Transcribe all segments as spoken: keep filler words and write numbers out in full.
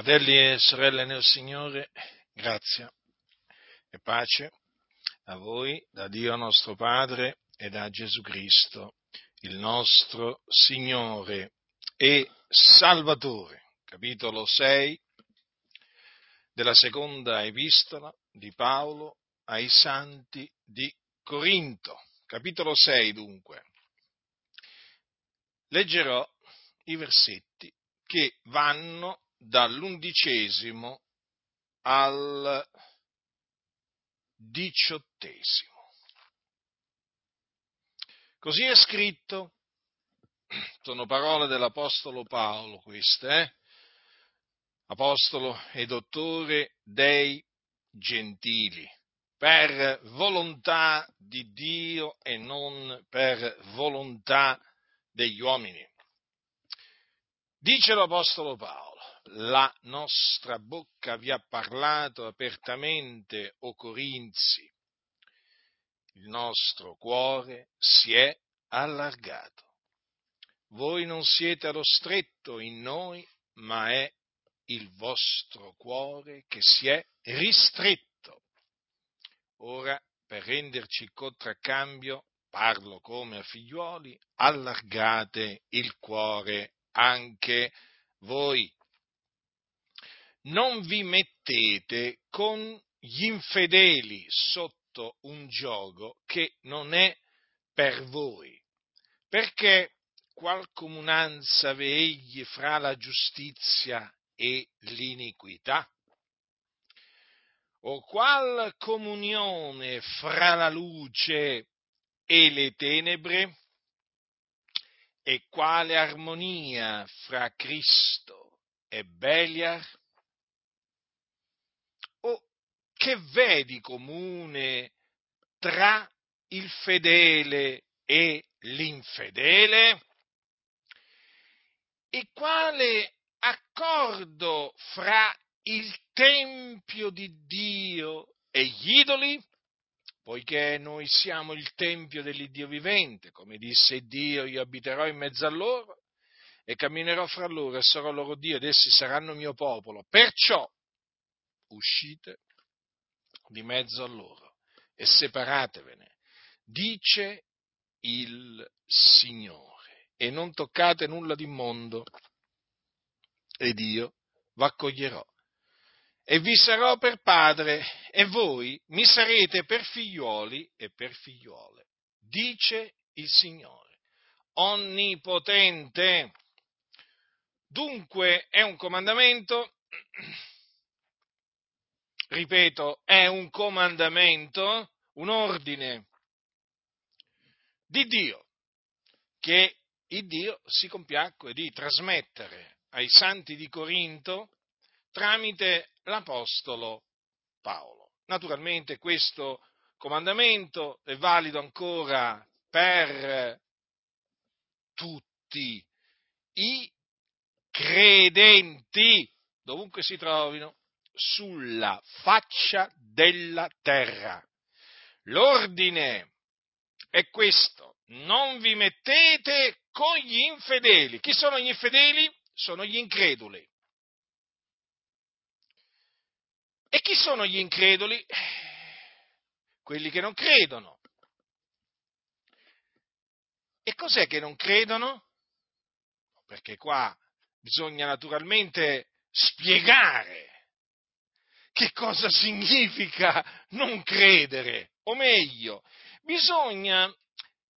Fratelli e sorelle nel Signore, grazia e pace a voi, da Dio nostro Padre e da Gesù Cristo, il nostro Signore e Salvatore. Capitolo sei della seconda epistola di Paolo ai Santi di Corinto. Capitolo sei, dunque. Leggerò i versetti che vanno dall'undicesimo al diciottesimo. Così è scritto, sono parole dell'Apostolo Paolo queste, eh? Apostolo e dottore dei Gentili, per volontà di Dio e non per volontà degli uomini. Dice l'Apostolo Paolo: la nostra bocca vi ha parlato apertamente, o Corinzi, il nostro cuore si è allargato. Voi non siete allo stretto in noi, ma è il vostro cuore che si è ristretto. Ora, per renderci contraccambio, parlo come a figliuoli, allargate il cuore anche voi. Non vi mettete con gli infedeli sotto un giogo che non è per voi, perché qual comunanza v'è egli fra la giustizia e l'iniquità? O qual comunione fra la luce e le tenebre? E quale armonia fra Cristo e Beliar? Che v'è di comune tra il fedele e l'infedele? E quale accordo fra il tempio di Dio e gli idoli? Poiché noi siamo il tempio dell'Iddio vivente, come disse Dio: io abiterò in mezzo a loro e camminerò fra loro e sarò loro Dio ed essi saranno mio popolo. Perciò uscite di mezzo a loro e separatevene, dice il Signore, e non toccate nulla d'immondo, ed io v'accoglierò, e vi sarò per padre, e voi mi sarete per figlioli e per figliuole, dice il Signore Onnipotente. Dunque è un comandamento. Ripeto, è un comandamento, un ordine di Dio, che il Dio si compiacque di trasmettere ai santi di Corinto tramite l'Apostolo Paolo. Naturalmente questo comandamento è valido ancora per tutti i credenti, dovunque si trovino sulla faccia della terra. L'ordine è questo: non vi mettete con gli infedeli. Chi sono gli infedeli? Sono gli increduli. E chi sono gli increduli? Quelli che non credono. E cos'è che non credono? Perché qua bisogna naturalmente spiegare che cosa significa non credere, o meglio, bisogna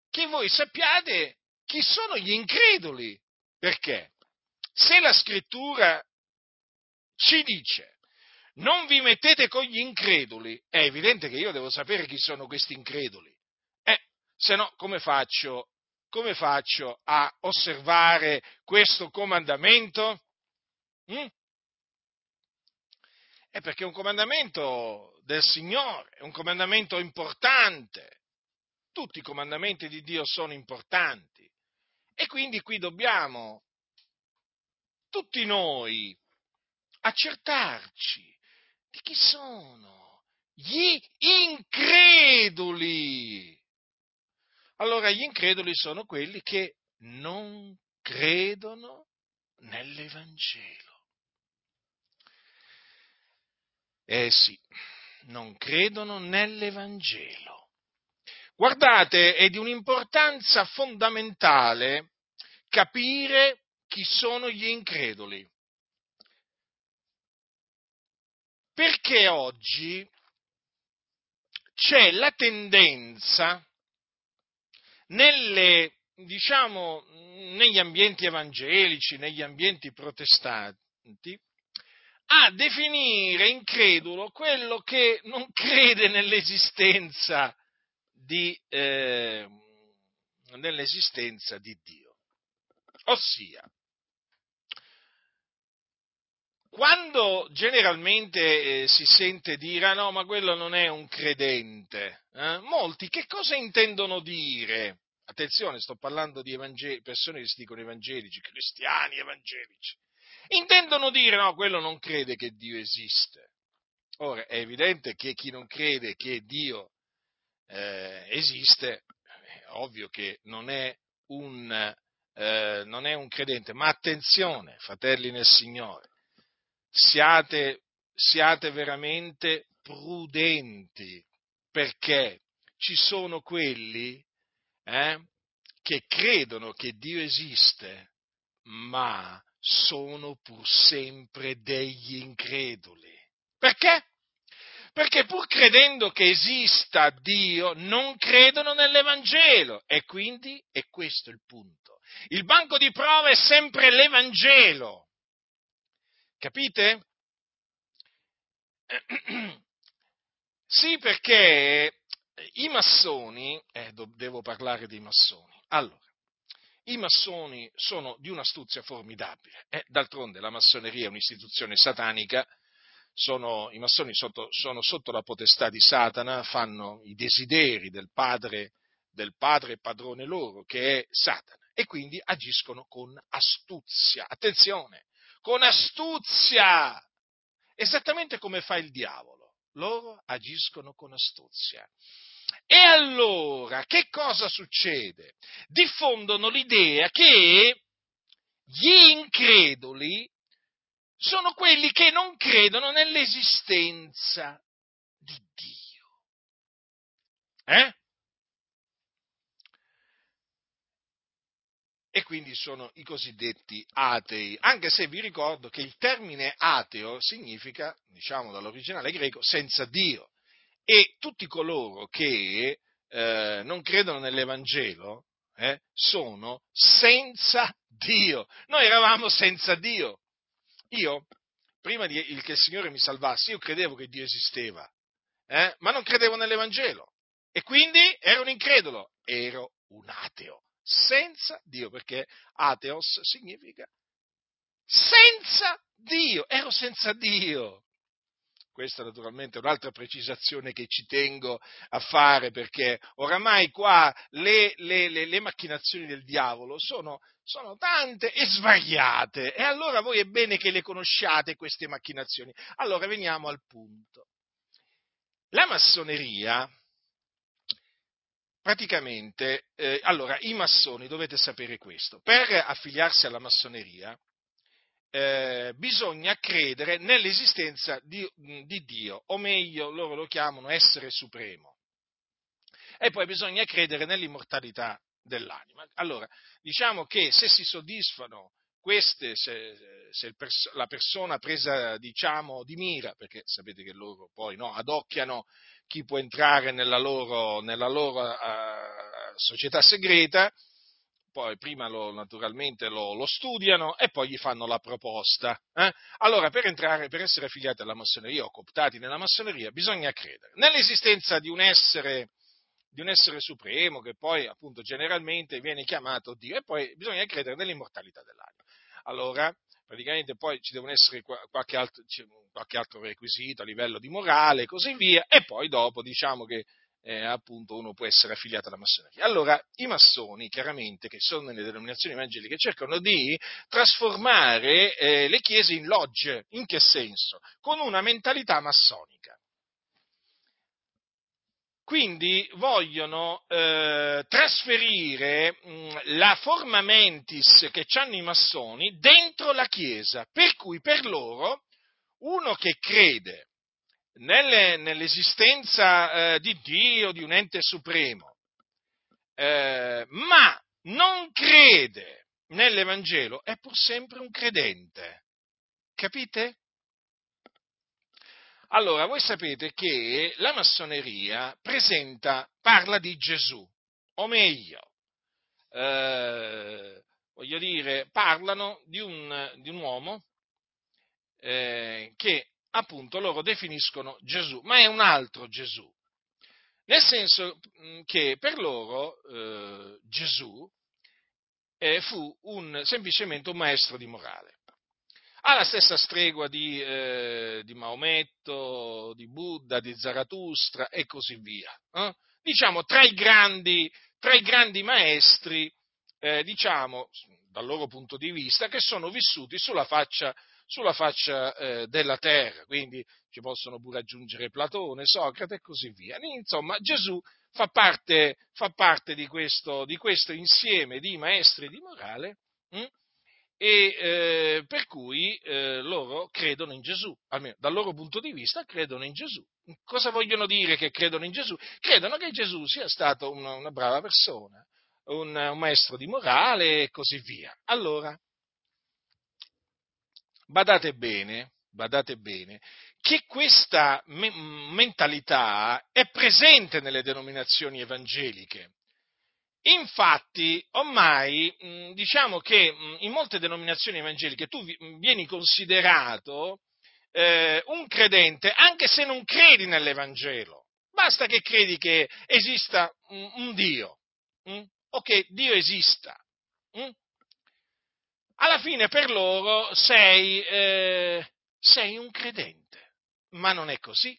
che voi sappiate chi sono gli increduli, perché se la scrittura ci dice non vi mettete con gli increduli, è evidente che io devo sapere chi sono questi increduli, eh, se no come faccio, come faccio a osservare questo comandamento? Mm? È perché è un comandamento del Signore, è un comandamento importante. Tutti i comandamenti di Dio sono importanti. E quindi qui dobbiamo, tutti noi, accertarci di chi sono gli increduli. Allora, gli increduli sono quelli che non credono nell'Evangelo. Eh sì, non credono nell'Evangelo. Guardate, è di un'importanza fondamentale capire chi sono gli increduli. Perché oggi c'è la tendenza nelle, diciamo, negli ambienti evangelici, negli ambienti protestanti, a definire incredulo quello che non crede nell'esistenza di, eh, nell'esistenza di Dio. Ossia, quando generalmente eh, si sente dire ah, no, ma quello non è un credente, eh? Molti che cosa intendono dire? Attenzione, sto parlando di evangel- persone che si dicono evangelici, cristiani evangelici. Intendono dire no, quello non crede che Dio esiste. Ora, è evidente che chi non crede che Dio eh, esiste, è ovvio che non è un, eh, non è un credente, ma attenzione, fratelli nel Signore, Siate, siate veramente prudenti, perché ci sono quelli eh, che credono che Dio esiste, ma sono pur sempre degli increduli. Perché? Perché pur credendo che esista Dio, non credono nell'Evangelo. E quindi è questo il punto. Il banco di prova è sempre l'Evangelo. Capite? Sì, perché i massoni, eh, devo parlare dei massoni, allora, i massoni sono di un'astuzia formidabile, eh, d'altronde la massoneria è un'istituzione satanica, sono, i massoni sotto, sono sotto la potestà di Satana, fanno i desideri del padre, del padre padrone loro, che è Satana, e quindi agiscono con astuzia, attenzione, con astuzia, esattamente come fa il diavolo, loro agiscono con astuzia. E allora, che cosa succede? Diffondono l'idea che gli increduli sono quelli che non credono nell'esistenza di Dio. Eh? E quindi sono i cosiddetti atei, anche se vi ricordo che il termine ateo significa, diciamo dall'originale greco, senza Dio, e tutti coloro che eh, non credono nell'Evangelo eh, sono senza Dio. Noi eravamo senza Dio. Io, prima di, che il Signore mi salvasse, io credevo che Dio esisteva, eh, ma non credevo nell'Evangelo, e quindi ero un incredulo, ero un ateo. Senza Dio, perché ateos significa senza Dio, ero senza Dio. Questa naturalmente è un'altra precisazione che ci tengo a fare, perché oramai qua le, le, le, le macchinazioni del diavolo sono, sono tante e svariate, e allora voi è bene che le conosciate queste macchinazioni. Allora veniamo al punto. La massoneria... Praticamente, eh, allora, i massoni, dovete sapere questo, per affiliarsi alla massoneria eh, bisogna credere nell'esistenza di, di Dio, o meglio, loro lo chiamano essere supremo, e poi bisogna credere nell'immortalità dell'anima. Allora, diciamo che se si soddisfano queste, se, se il pers- la persona presa, diciamo, di mira, perché sapete che loro poi no, adocchiano chi può entrare nella loro, nella loro uh, società segreta, poi prima lo, naturalmente lo, lo studiano e poi gli fanno la proposta. Eh? Allora, per entrare, per essere affiliati alla massoneria o cooptati nella massoneria, bisogna credere nell'esistenza di un essere, di un essere supremo, che poi appunto generalmente viene chiamato Dio, e poi bisogna credere nell'immortalità dell'anima. Allora, praticamente poi ci devono essere qualche altro, qualche altro requisito a livello di morale e così via, e poi dopo diciamo che eh, appunto uno può essere affiliato alla massoneria. Allora, i massoni, chiaramente, che sono nelle denominazioni evangeliche, cercano di trasformare eh, le chiese in logge. In che senso? Con una mentalità massonica. Quindi vogliono eh, trasferire mh, la forma mentis che hanno i massoni dentro la Chiesa, per cui per loro uno che crede nelle, nell'esistenza eh, di Dio, di un ente supremo, eh, ma non crede nell'Evangelo, è pur sempre un credente. Capite? Allora, voi sapete che la massoneria presenta, parla di Gesù, o meglio, eh, voglio dire, parlano di un, di un uomo eh, che appunto loro definiscono Gesù, ma è un altro Gesù, nel senso che per loro eh, Gesù eh, fu un, semplicemente un maestro di morale. Alla stessa stregua di, eh, di Maometto, di Buddha, di Zarathustra e così via. Eh? Diciamo, tra i grandi, tra i grandi maestri, eh, diciamo, dal loro punto di vista, che sono vissuti sulla faccia, sulla faccia eh, della terra. Quindi ci possono pure aggiungere Platone, Socrate e così via. Insomma, Gesù fa parte, fa parte di, questo, di questo insieme di maestri di morale, hm? e eh, per cui eh, loro credono in Gesù, almeno dal loro punto di vista credono in Gesù. Cosa vogliono dire che credono in Gesù? Credono che Gesù sia stato una, una brava persona, un, un maestro di morale e così via. Allora, badate bene, badate bene, che questa me- mentalità è presente nelle denominazioni evangeliche. Infatti, ormai, diciamo che in molte denominazioni evangeliche tu vieni considerato eh, un credente anche se non credi nell'Evangelo. Basta che credi che esista un, un Dio, mh? o che Dio esista. Mh? Alla fine per loro sei, eh, sei un credente, ma non è così.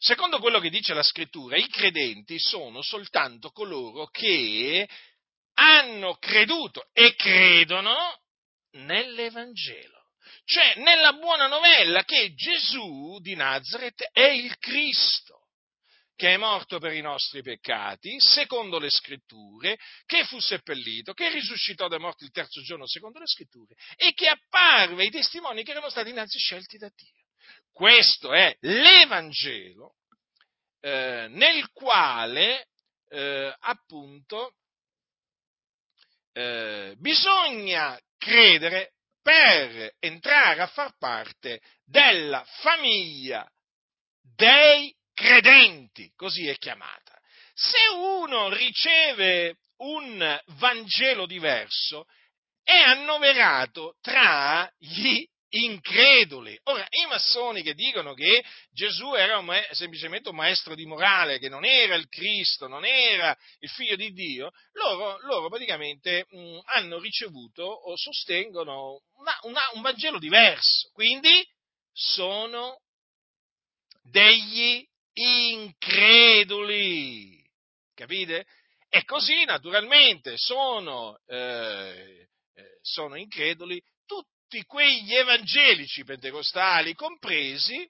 Secondo quello che dice la Scrittura, i credenti sono soltanto coloro che hanno creduto e credono nell'Evangelo, cioè nella buona novella che Gesù di Nazaret è il Cristo, che è morto per i nostri peccati, secondo le Scritture, che fu seppellito, che risuscitò dai morti il terzo giorno, secondo le Scritture, e che apparve ai testimoni che erano stati innanzi scelti da Dio. Questo è l'Evangelo eh, nel quale eh, appunto eh, bisogna credere per entrare a far parte della famiglia dei credenti, così è chiamata. Se uno riceve un Vangelo diverso, è annoverato tra gli increduli. Ora, i massoni che dicono che Gesù era un ma- semplicemente un maestro di morale, che non era il Cristo, non era il figlio di Dio, loro, loro praticamente mh, hanno ricevuto o sostengono una, una, un Vangelo diverso, quindi sono degli increduli, capite? E così naturalmente sono, eh, sono increduli tutti tutti quegli evangelici pentecostali compresi,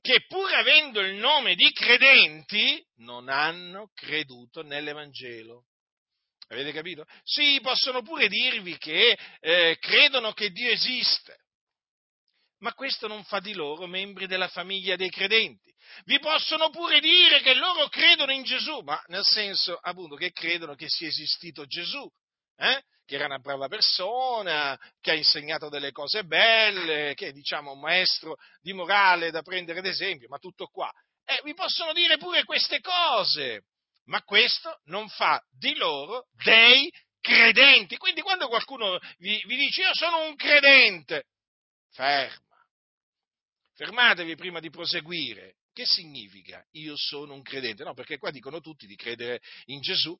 che pur avendo il nome di credenti non hanno creduto nell'Evangelo. Avete capito? Sì, possono pure dirvi che eh, credono che Dio esiste, ma questo non fa di loro membri della famiglia dei credenti. Vi possono pure dire che loro credono in Gesù, ma nel senso appunto che credono che sia esistito Gesù, eh? che era una brava persona, che ha insegnato delle cose belle, che è, diciamo, un maestro di morale da prendere ad esempio, ma tutto qua. Eh, vi possono dire pure queste cose, ma questo non fa di loro dei credenti. Quindi quando qualcuno vi, vi dice io sono un credente, ferma, fermatevi prima di proseguire. Che significa io sono un credente? No, perché qua dicono tutti di credere in Gesù.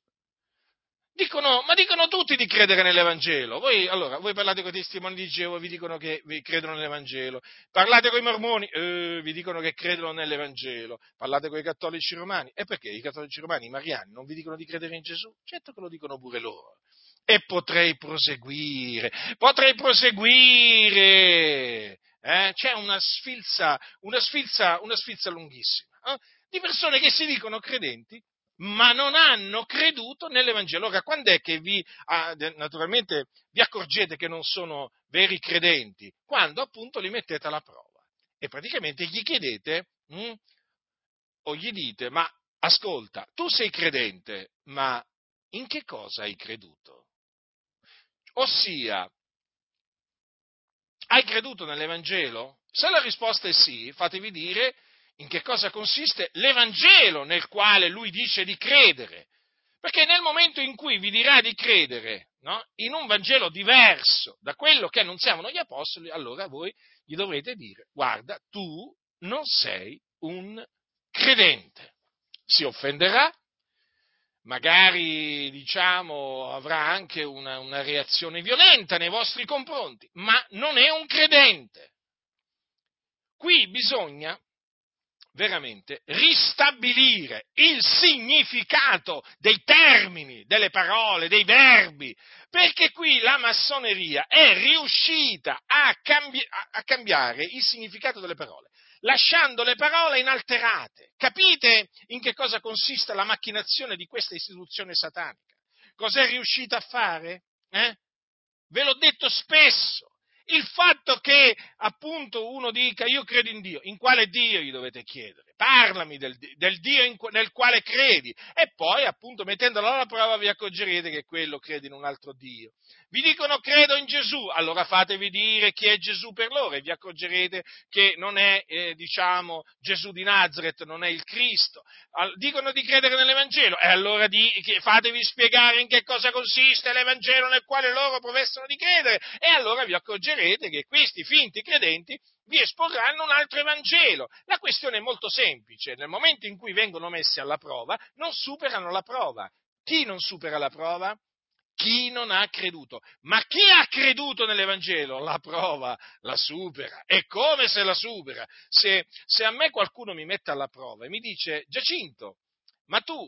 Dicono, ma dicono tutti di credere nell'Evangelo. Voi, allora, voi parlate con i testimoni di Geova, vi dicono che vi credono nell'Evangelo. Parlate con i mormoni, eh, vi dicono che credono nell'Evangelo. Parlate con i cattolici romani. E perché i cattolici romani, i mariani, non vi dicono di credere in Gesù? Certo che lo dicono pure loro. E potrei proseguire, potrei proseguire. Eh? C'è una sfilza, una sfilza, una sfilza lunghissima, eh? di persone che si dicono credenti, ma non hanno creduto nell'Evangelo. Ora, quando è che vi, ah, naturalmente, vi accorgete che non sono veri credenti? Quando appunto li mettete alla prova. e praticamente gli chiedete mh, o gli dite: ma ascolta, tu sei credente, ma in che cosa hai creduto? Ossia, hai creduto nell'Evangelo? Se la risposta è sì, fatevi dire in che cosa consiste l'Evangelo nel quale lui dice di credere. Perché nel momento in cui vi dirà di credere, no, in un Vangelo diverso da quello che annunziavano gli Apostoli, allora voi gli dovrete dire: guarda, tu non sei un credente. Si offenderà, magari, diciamo, avrà anche una, una reazione violenta nei vostri confronti, ma non è un credente. Qui bisogna veramente ristabilire il significato dei termini, delle parole, dei verbi, perché qui la massoneria è riuscita a, cambi- a cambiare il significato delle parole, lasciando le parole inalterate. Capite in che cosa consiste la macchinazione di questa istituzione satanica? Cos'è riuscita a fare? Eh? Ve l'ho detto spesso. Il fatto che, appunto, uno dica: io credo in Dio. In quale Dio, gli dovete chiedere? Parlami del, del Dio in, nel quale credi. E poi, appunto, mettendolo alla prova, vi accorgerete che quello crede in un altro Dio. Vi dicono: credo in Gesù. Allora fatevi dire chi è Gesù per loro e vi accorgerete che non è, eh, diciamo, Gesù di Nazareth, non è il Cristo. Dicono di credere nell'Evangelo. E allora di, fatevi spiegare in che cosa consiste l'Evangelo nel quale loro professano di credere. E allora vi accorgerete che questi finti credenti vi esporranno un altro Evangelo. La questione è molto semplice: nel momento in cui vengono messi alla prova, non superano la prova. Chi non supera la prova? Chi non ha creduto. Ma chi ha creduto nell'Evangelo? La prova la supera. E come se la supera? Se, se a me qualcuno mi mette alla prova e mi dice: Giacinto, ma tu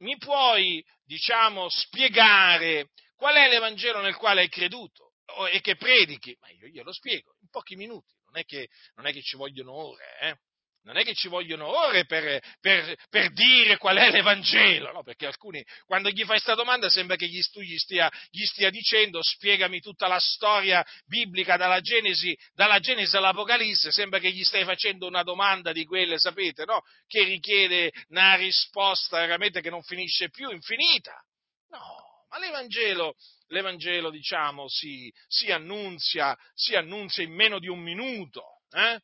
mi puoi, diciamo, spiegare qual è l'Evangelo nel quale hai creduto e che predichi? Ma io glielo spiego in pochi minuti, non è che, non è che ci vogliono ore, eh? Non è che ci vogliono ore per, per, per dire qual è l'Evangelo, no? Perché alcuni, quando gli fai questa domanda, sembra che gli, tu gli stia, gli stia dicendo: spiegami tutta la storia biblica dalla Genesi, dalla Genesi all'Apocalisse. Sembra che gli stai facendo una domanda di quelle, sapete, no? Che richiede una risposta veramente che non finisce più, infinita. No, ma l'Evangelo... L'Evangelo, diciamo, si, si, annunzia, si annunzia in meno di un minuto, eh?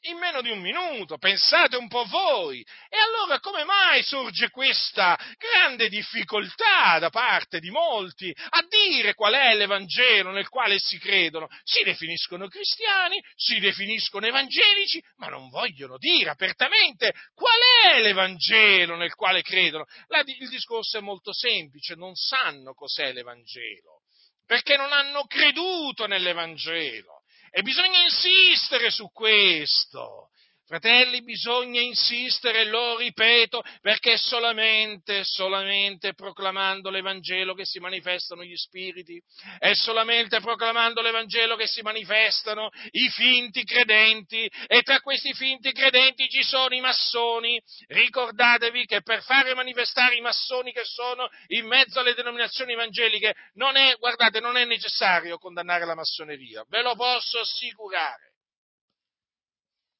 In meno di un minuto, pensate un po' voi. E allora come mai sorge questa grande difficoltà da parte di molti a dire qual è l'Evangelo nel quale si credono? Si definiscono cristiani, si definiscono evangelici, ma non vogliono dire apertamente qual è l'Evangelo nel quale credono. La, il discorso è molto semplice: non sanno cos'è l'Evangelo, perché non hanno creduto nell'Evangelo. E bisogna insistere su questo, fratelli, bisogna insistere, lo ripeto, perché è solamente, solamente proclamando l'Evangelo che si manifestano gli spiriti, è solamente proclamando l'Evangelo che si manifestano i finti credenti, e tra questi finti credenti ci sono i massoni. Ricordatevi che per fare manifestare i massoni che sono in mezzo alle denominazioni evangeliche non è, guardate, non è necessario condannare la massoneria, ve lo posso assicurare.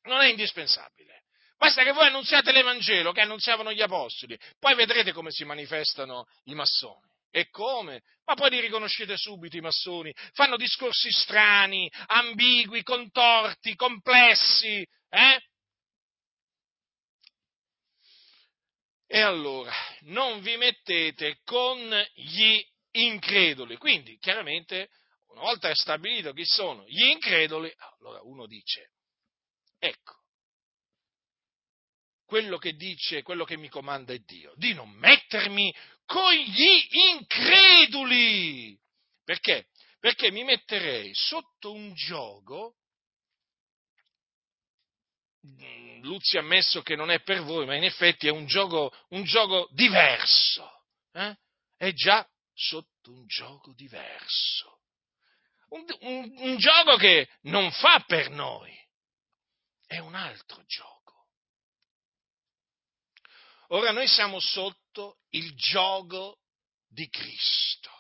Non è indispensabile. Basta che voi annunziate l'Evangelo che annunziavano gli Apostoli, poi vedrete come si manifestano i massoni. E come? Ma poi li riconoscete subito i massoni. Fanno discorsi strani, ambigui, contorti, complessi. Eh? E allora, non vi mettete con gli increduli. Quindi, chiaramente, una volta stabilito chi sono gli increduli, allora uno dice: ecco, quello che dice, quello che mi comanda è Dio, di non mettermi con gli increduli. Perché? Perché mi metterei sotto un giogo, Luzzi, ammesso che non è per voi, ma in effetti è un giogo, un giogo diverso, eh? È già sotto un giogo diverso, un, un, un giogo che non fa per noi. È un altro giogo. Ora noi siamo sotto il giogo di Cristo.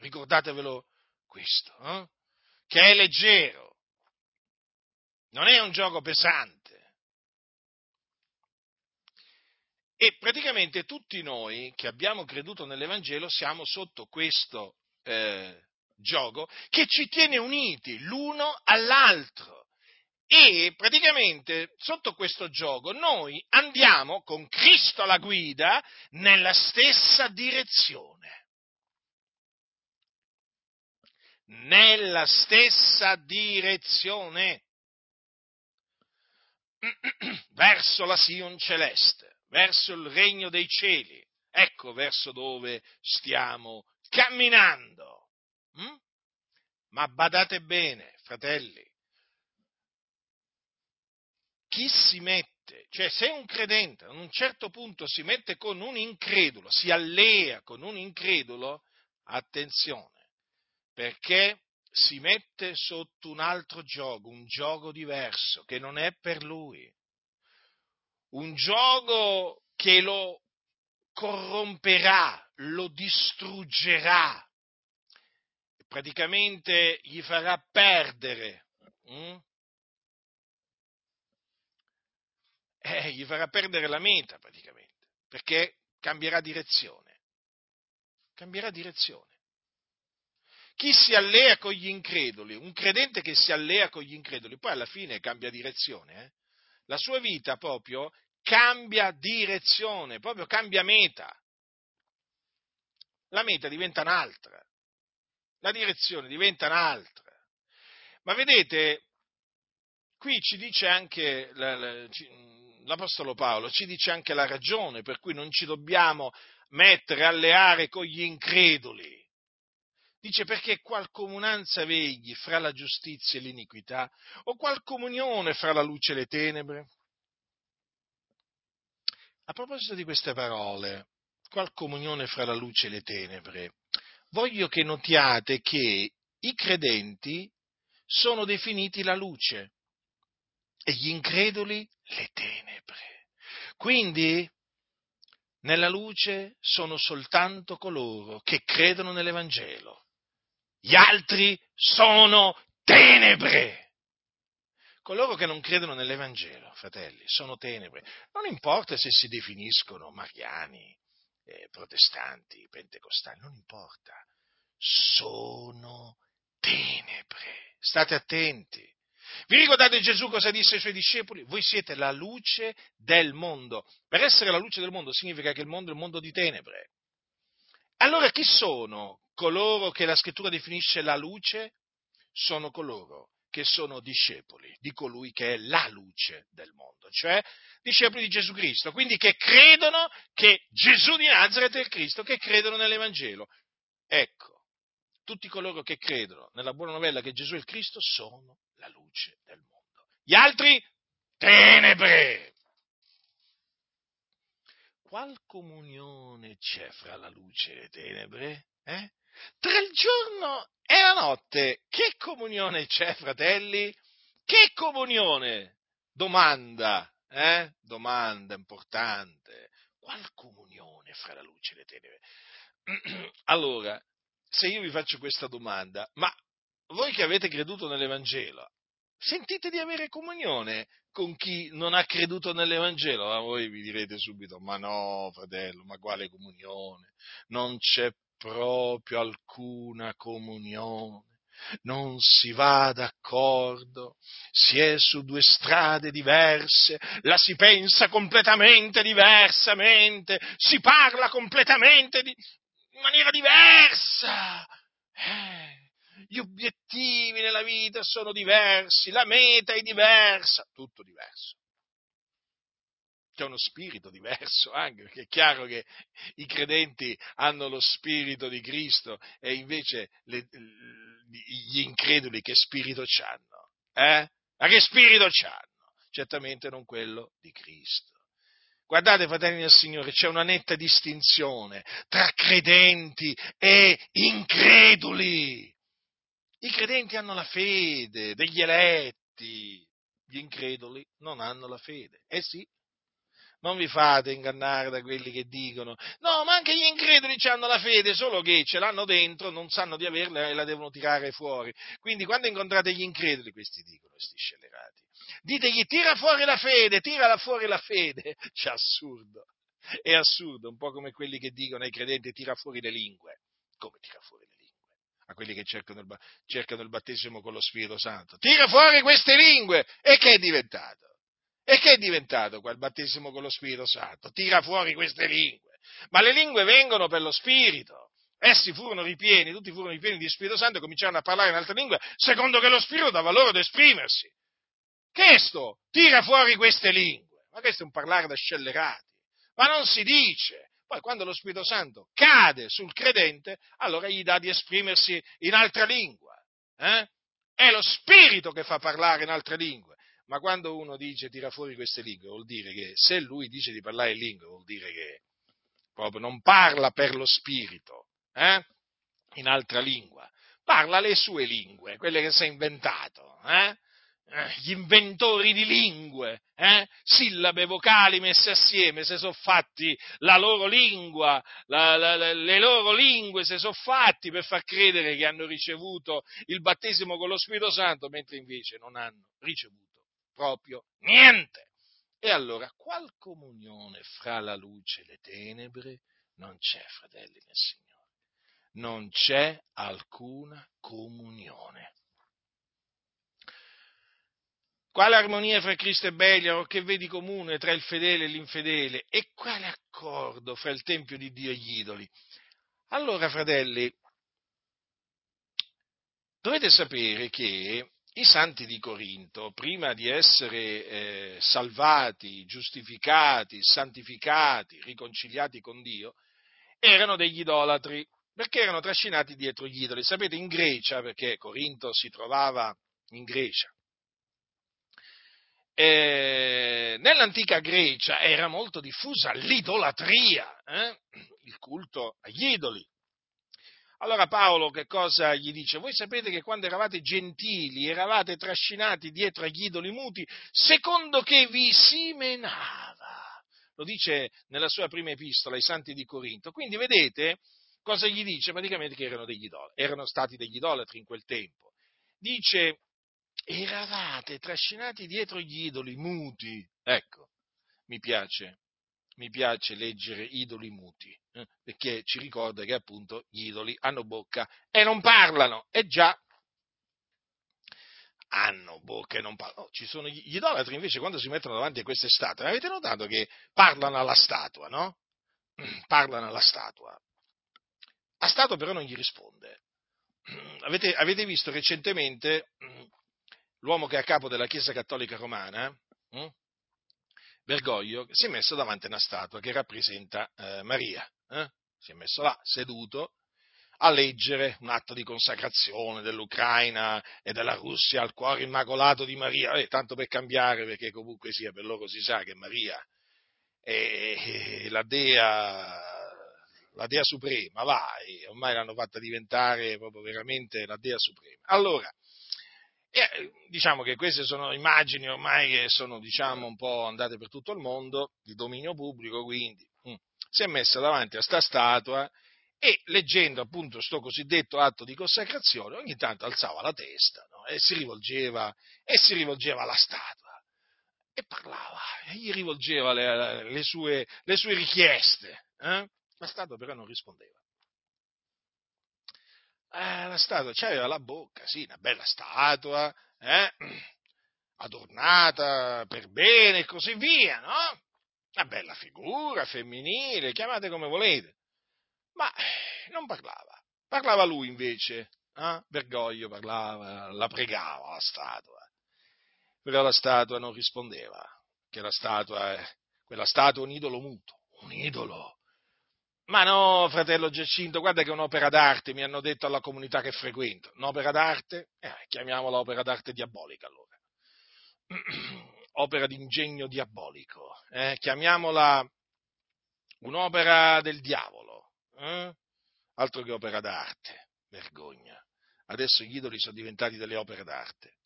Ricordatevelo questo, eh? Che è leggero, non è un gioco pesante. E praticamente tutti noi che abbiamo creduto nell'Evangelo siamo sotto questo eh, gioco che ci tiene uniti l'uno all'altro. E praticamente sotto questo gioco noi andiamo con Cristo alla guida nella stessa direzione. Nella stessa direzione. Verso la Sion Celeste. Verso il Regno dei Cieli, ecco verso dove stiamo camminando. Mm? Ma badate bene, fratelli, chi si mette, cioè se un credente a un certo punto si mette con un incredulo, si allea con un incredulo, attenzione, perché si mette sotto un altro gioco, un gioco diverso, che non è per lui. Un giogo che lo corromperà, lo distruggerà, praticamente gli farà perdere, mm? eh, gli farà perdere la meta praticamente, perché cambierà direzione, cambierà direzione. Chi si allea con gli increduli, un credente che si allea con gli increduli, poi alla fine cambia direzione, eh? La sua vita proprio cambia direzione, proprio cambia meta. La meta diventa un'altra, la direzione diventa un'altra. Ma vedete, qui ci dice anche l'Apostolo Paolo, ci dice anche la ragione per cui non ci dobbiamo mettere, alleare con gli increduli. Dice perché qual comunanza vegli fra la giustizia e l'iniquità, o qual comunione fra la luce e le tenebre? A proposito di queste parole, qual comunione fra la luce e le tenebre, voglio che notiate che i credenti sono definiti la luce e gli increduli le tenebre. Quindi nella luce sono soltanto coloro che credono nell'Evangelo. Gli altri sono tenebre. Coloro che non credono nell'Evangelo, fratelli, sono tenebre. Non importa se si definiscono mariani, eh, protestanti, pentecostali, non importa. Sono tenebre. State attenti. Vi ricordate Gesù cosa disse ai suoi discepoli? Voi siete la luce del mondo. Per essere la luce del mondo significa che il mondo è un mondo di tenebre. Allora chi sono coloro che la Scrittura definisce la luce? Sono coloro che sono discepoli di colui che è la luce del mondo, cioè discepoli di Gesù Cristo, quindi che credono che Gesù di Nazaret è il Cristo, che credono nell'Evangelo. Ecco, tutti coloro che credono nella buona novella che Gesù è il Cristo sono la luce del mondo. Gli altri, tenebre. Qual comunione c'è fra la luce e le tenebre? Eh? Tra il giorno e la notte, che comunione c'è, fratelli? Che comunione? Domanda, eh? Domanda importante. Qual comunione fra la luce e le tenebre? Allora, se io vi faccio questa domanda, ma voi che avete creduto nell'Evangelo, sentite di avere comunione con chi non ha creduto nell'Evangelo? Ma voi vi direte subito, ma no, fratello, ma quale comunione? Non c'è proprio alcuna comunione. Non si va d'accordo, si è su due strade diverse, la si pensa completamente diversamente, si parla completamente di... in maniera diversa. Eh... Gli obiettivi nella vita sono diversi, la meta è diversa, tutto diverso. C'è uno spirito diverso anche, perché è chiaro che i credenti hanno lo spirito di Cristo e invece le, gli increduli che spirito c'hanno? Eh? Ma che spirito c'hanno? Certamente non quello di Cristo. Guardate, fratelli del Signore, c'è una netta distinzione tra credenti e increduli. I credenti hanno la fede degli eletti, gli increduli non hanno la fede. Eh sì, Non vi fate ingannare da quelli che dicono, no, ma anche gli increduli hanno la fede, solo che ce l'hanno dentro, non sanno di averla e la devono tirare fuori. Quindi quando incontrate gli increduli, questi dicono, questi scellerati, ditegli tira fuori la fede, tirala fuori la fede. C'è assurdo, è assurdo, un po' come quelli che dicono ai credenti tira fuori le lingue. Come tira fuori le lingue? A quelli che cercano il, cercano il battesimo con lo Spirito Santo, tira fuori queste lingue! E che è diventato? E che è diventato quel battesimo con lo Spirito Santo? Tira fuori queste lingue. Ma le lingue vengono per lo Spirito. Essi furono ripieni, tutti furono ripieni di Spirito Santo e cominciarono a parlare in altre lingue, secondo che lo Spirito dava loro ad esprimersi. Che è sto? Tira fuori queste lingue. Ma questo è un parlare da scellerati. Ma non si dice. Poi quando lo Spirito Santo cade sul credente, allora gli dà di esprimersi in altra lingua. Eh? È lo Spirito che fa parlare in altre lingue. Ma quando uno dice tira fuori queste lingue, vuol dire che se lui dice di parlare in lingue, vuol dire che proprio non parla per lo Spirito, eh? In altra lingua, parla le sue lingue, quelle che si è inventato, eh? Eh, gli inventori di lingue, eh? Sillabe vocali messe assieme, se sono fatti la loro lingua, la, la, la, le loro lingue se sono fatti per far credere che hanno ricevuto il battesimo con lo Spirito Santo, mentre invece non hanno ricevuto proprio niente. E allora qual comunione fra la luce e le tenebre? Non c'è, fratelli nel Signore, non c'è alcuna comunione. Quale armonia fra Cristo e Beliar, che vedi comune tra il fedele e l'infedele, e quale accordo fra il tempio di Dio e gli idoli? Allora, fratelli, dovete sapere che i santi di Corinto, prima di essere eh, salvati, giustificati, santificati, riconciliati con Dio, erano degli idolatri, perché erano trascinati dietro gli idoli. Sapete, in Grecia, perché Corinto si trovava in Grecia, eh, nell'antica Grecia era molto diffusa l'idolatria, eh? Il culto agli idoli. Allora Paolo che cosa gli dice? Voi sapete che quando eravate gentili eravate trascinati dietro agli idoli muti, secondo che vi si menava. Lo dice nella sua prima epistola ai Santi di Corinto. Quindi vedete cosa gli dice? Praticamente che erano degli idolatri, erano stati degli idolatri in quel tempo. Dice, eravate trascinati dietro gli idoli muti. Ecco, mi piace. Mi piace leggere idoli muti, eh, perché ci ricorda che appunto gli idoli hanno bocca e non parlano, e già hanno bocca e non parlano. Oh, ci sono gli idolatri invece quando si mettono davanti a queste statue, avete notato che parlano alla statua, no? Parlano alla statua, la statua però non gli risponde. Avete, avete visto recentemente l'uomo che è a capo della Chiesa Cattolica Romana, hm? Bergoglio, si è messo davanti a una statua che rappresenta eh, Maria, eh? Si è messo là, seduto, a leggere un atto di consacrazione dell'Ucraina e della Russia al cuore immacolato di Maria, eh, tanto per cambiare, perché comunque sia, per loro si sa che Maria è, è la dea, la dea suprema, va, e ormai l'hanno fatta diventare proprio veramente la dea suprema. Allora, E, diciamo che queste sono immagini ormai che sono, diciamo, un po' andate per tutto il mondo, di dominio pubblico, quindi mm. si è messa davanti a sta statua e leggendo appunto sto cosiddetto atto di consacrazione ogni tanto alzava la testa, no? e si rivolgeva e si rivolgeva alla statua e parlava e gli rivolgeva le, le, sue, le sue richieste, eh? La statua però non rispondeva. Eh, la statua c'aveva la bocca, sì, una bella statua, eh, adornata per bene e così via, no? Una bella figura femminile, chiamate come volete, ma non parlava, parlava lui invece, eh? Bergoglio parlava, la pregava la statua, però la statua non rispondeva, che la statua, quella statua è un idolo muto, un idolo. Ma no, fratello Giacinto, guarda che è un'opera d'arte, mi hanno detto alla comunità che frequento. Un'opera d'arte? Eh, chiamiamola opera d'arte diabolica, allora. Opera d'ingegno diabolico. Eh, chiamiamola un'opera del diavolo. Eh? Altro che opera d'arte. Vergogna. Adesso gli idoli sono diventati delle opere d'arte.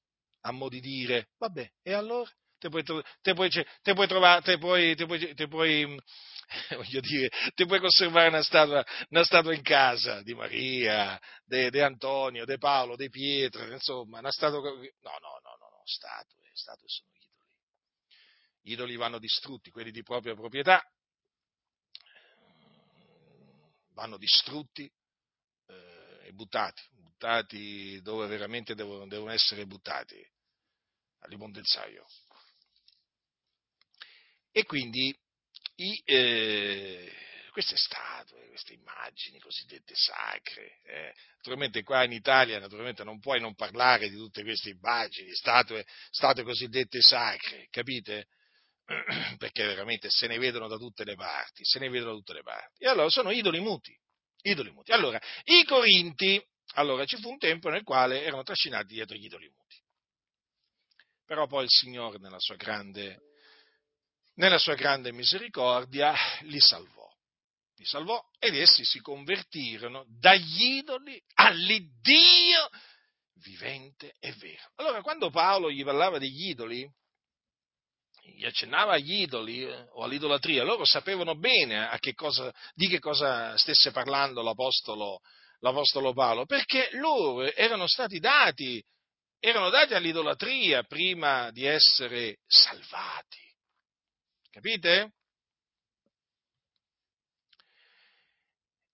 A mo' di dire, vabbè, e allora? te puoi, te puoi, te puoi trovare, te puoi, te puoi, te puoi voglio dire, ti puoi conservare una statua, una statua in casa di Maria, di Antonio, di Paolo, di Pietro, insomma, una statua. No, no, no, no, no, statue, statue sono idoli. Gli idoli vanno distrutti, quelli di propria proprietà vanno distrutti eh, e buttati, buttati dove veramente devono, devono essere buttati, all'immondezzaio. E quindi I, eh, queste statue, queste immagini cosiddette sacre, eh. Naturalmente qua in Italia naturalmente non puoi non parlare di tutte queste immagini, statue, statue cosiddette sacre, capite? Perché veramente se ne vedono da tutte le parti, se ne vedono da tutte le parti. E allora sono idoli muti, idoli muti. Allora, i Corinti, allora ci fu un tempo nel quale erano trascinati dietro gli idoli muti. Però poi il Signore nella sua grande... nella sua grande misericordia li salvò, li salvò ed essi si convertirono dagli idoli all'Iddio vivente e vero. Allora, quando Paolo gli parlava degli idoli, gli accennava agli idoli eh, o all'idolatria, loro sapevano bene a che cosa, di che cosa stesse parlando l'Apostolo, l'Apostolo Paolo, perché loro erano stati dati, erano dati all'idolatria prima di essere salvati. Capite?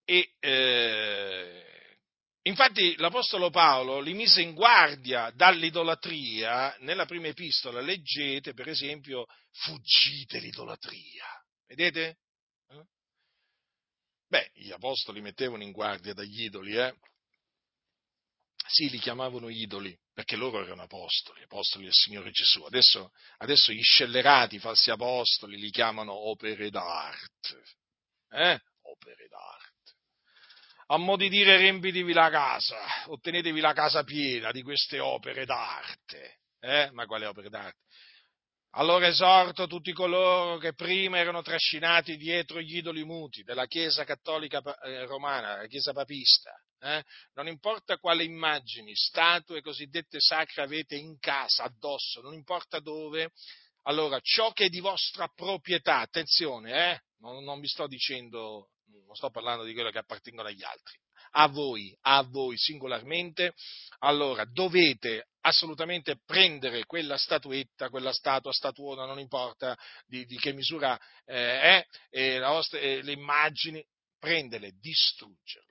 E eh, infatti l'Apostolo Paolo li mise in guardia dall'idolatria. Nella prima epistola leggete, per esempio, fuggite l'idolatria. Vedete? Eh? Beh, gli apostoli mettevano in guardia dagli idoli, eh? Sì, li chiamavano idoli, perché loro erano apostoli, apostoli del Signore Gesù. Adesso, adesso gli scellerati, i falsi apostoli, li chiamano opere d'arte. Eh? Opere d'arte. A mo' di dire, riempitevi la casa, ottenetevi la casa piena di queste opere d'arte. Eh? Ma quale opere d'arte? Allora esorto tutti coloro che prima erano trascinati dietro gli idoli muti della Chiesa Cattolica Romana, la Chiesa Papista, eh? Non importa quale immagini, statue cosiddette sacre avete in casa, addosso, non importa dove, allora ciò che è di vostra proprietà, attenzione, eh? non, non vi sto dicendo, non sto parlando di quello che appartengono agli altri, a voi, a voi singolarmente, allora dovete assolutamente prendere quella statuetta, quella statua, statuona, non importa di, di che misura eh, è, e la vostra, eh, le immagini, prenderle, distruggerle,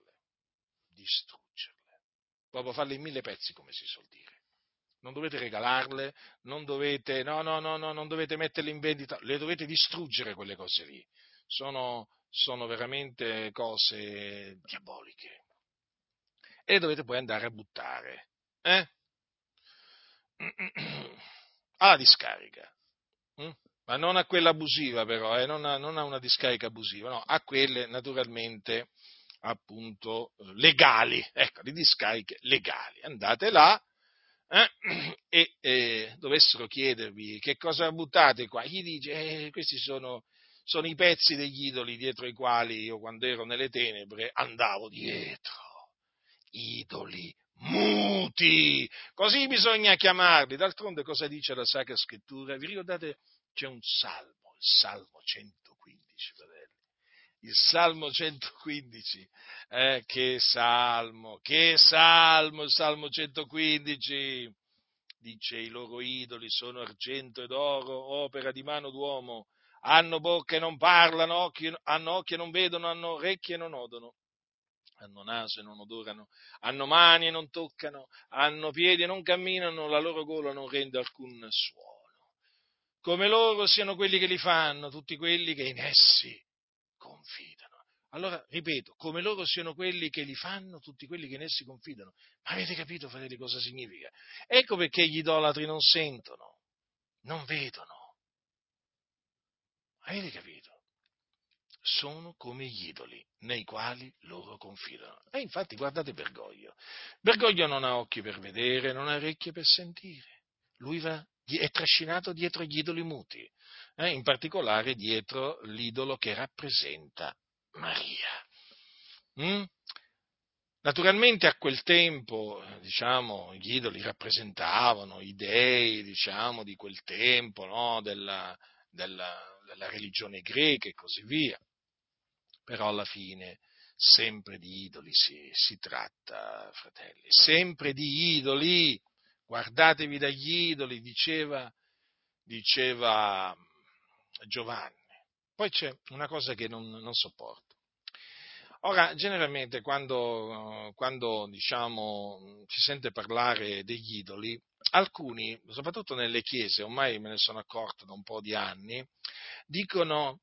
distruggerle, proprio farle in mille pezzi, come si suol dire. Non dovete regalarle, non dovete, no, no, no, no, non dovete metterle in vendita, le dovete distruggere quelle cose lì. Sono, sono veramente cose diaboliche. E le dovete poi andare a buttare, eh? Alla discarica, ma non a quella abusiva, però, eh? non, a, non a una discarica abusiva, no, a quelle naturalmente appunto legali, ecco, le discariche legali. Andate là eh? e eh, dovessero chiedervi che cosa buttate qua, gli dice eh, questi sono, sono i pezzi degli idoli dietro i quali io quando ero nelle tenebre andavo dietro, idoli muti, così bisogna chiamarli. D'altronde cosa dice la Sacra Scrittura? Vi ricordate, c'è un salmo, il Salmo centoquindici, fratelli, il Salmo centoquindici, eh, che salmo, che salmo, il Salmo centoquindici, dice: i loro idoli sono argento ed oro, opera di mano d'uomo, hanno bocca e non parlano, occhi, hanno occhi e non vedono, hanno orecchie e non odono, hanno naso e non odorano, hanno mani e non toccano, hanno piedi e non camminano, la loro gola non rende alcun suono. Come loro siano quelli che li fanno, tutti quelli che in essi confidano. Allora, ripeto, come loro siano quelli che li fanno, tutti quelli che in essi confidano. Ma avete capito, fratelli, cosa significa? Ecco perché gli idolatri non sentono, non vedono. Avete capito? Sono come gli idoli nei quali loro confidano. E infatti guardate Bergoglio. Bergoglio non ha occhi per vedere, non ha orecchie per sentire. Lui va, è trascinato dietro gli idoli muti, eh, in particolare dietro l'idolo che rappresenta Maria. Mm? Naturalmente a quel tempo, diciamo, gli idoli rappresentavano i dei, diciamo, di quel tempo, no? della, della, della religione greca e così via, però alla fine sempre di idoli si, si tratta, fratelli, sempre di idoli, guardatevi dagli idoli, diceva, diceva Giovanni. Poi c'è una cosa che non, non sopporto. Ora, generalmente, quando, quando diciamo si sente parlare degli idoli, alcuni, soprattutto nelle chiese, ormai me ne sono accorto da un po' di anni, dicono,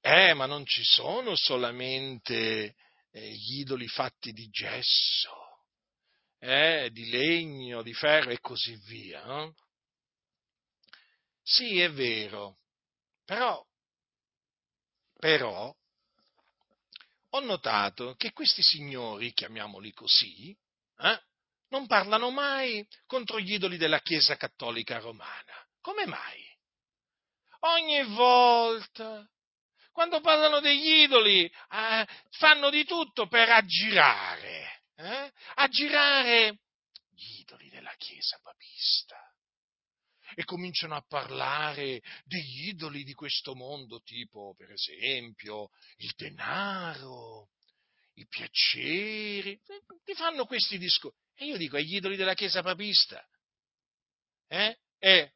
eh, ma non ci sono solamente eh, gli idoli fatti di gesso, eh, di legno, di ferro e così via. No? Sì, è vero, però, però, ho notato che questi signori, chiamiamoli così, eh, non parlano mai contro gli idoli della Chiesa Cattolica Romana. Come mai? Ogni volta, quando parlano degli idoli, eh, fanno di tutto per aggirare, eh, aggirare gli idoli della Chiesa papista. E cominciano a parlare degli idoli di questo mondo, tipo, per esempio, il denaro, i piaceri, ti fanno questi discorsi. E io dico, agli idoli della Chiesa papista, eh? E,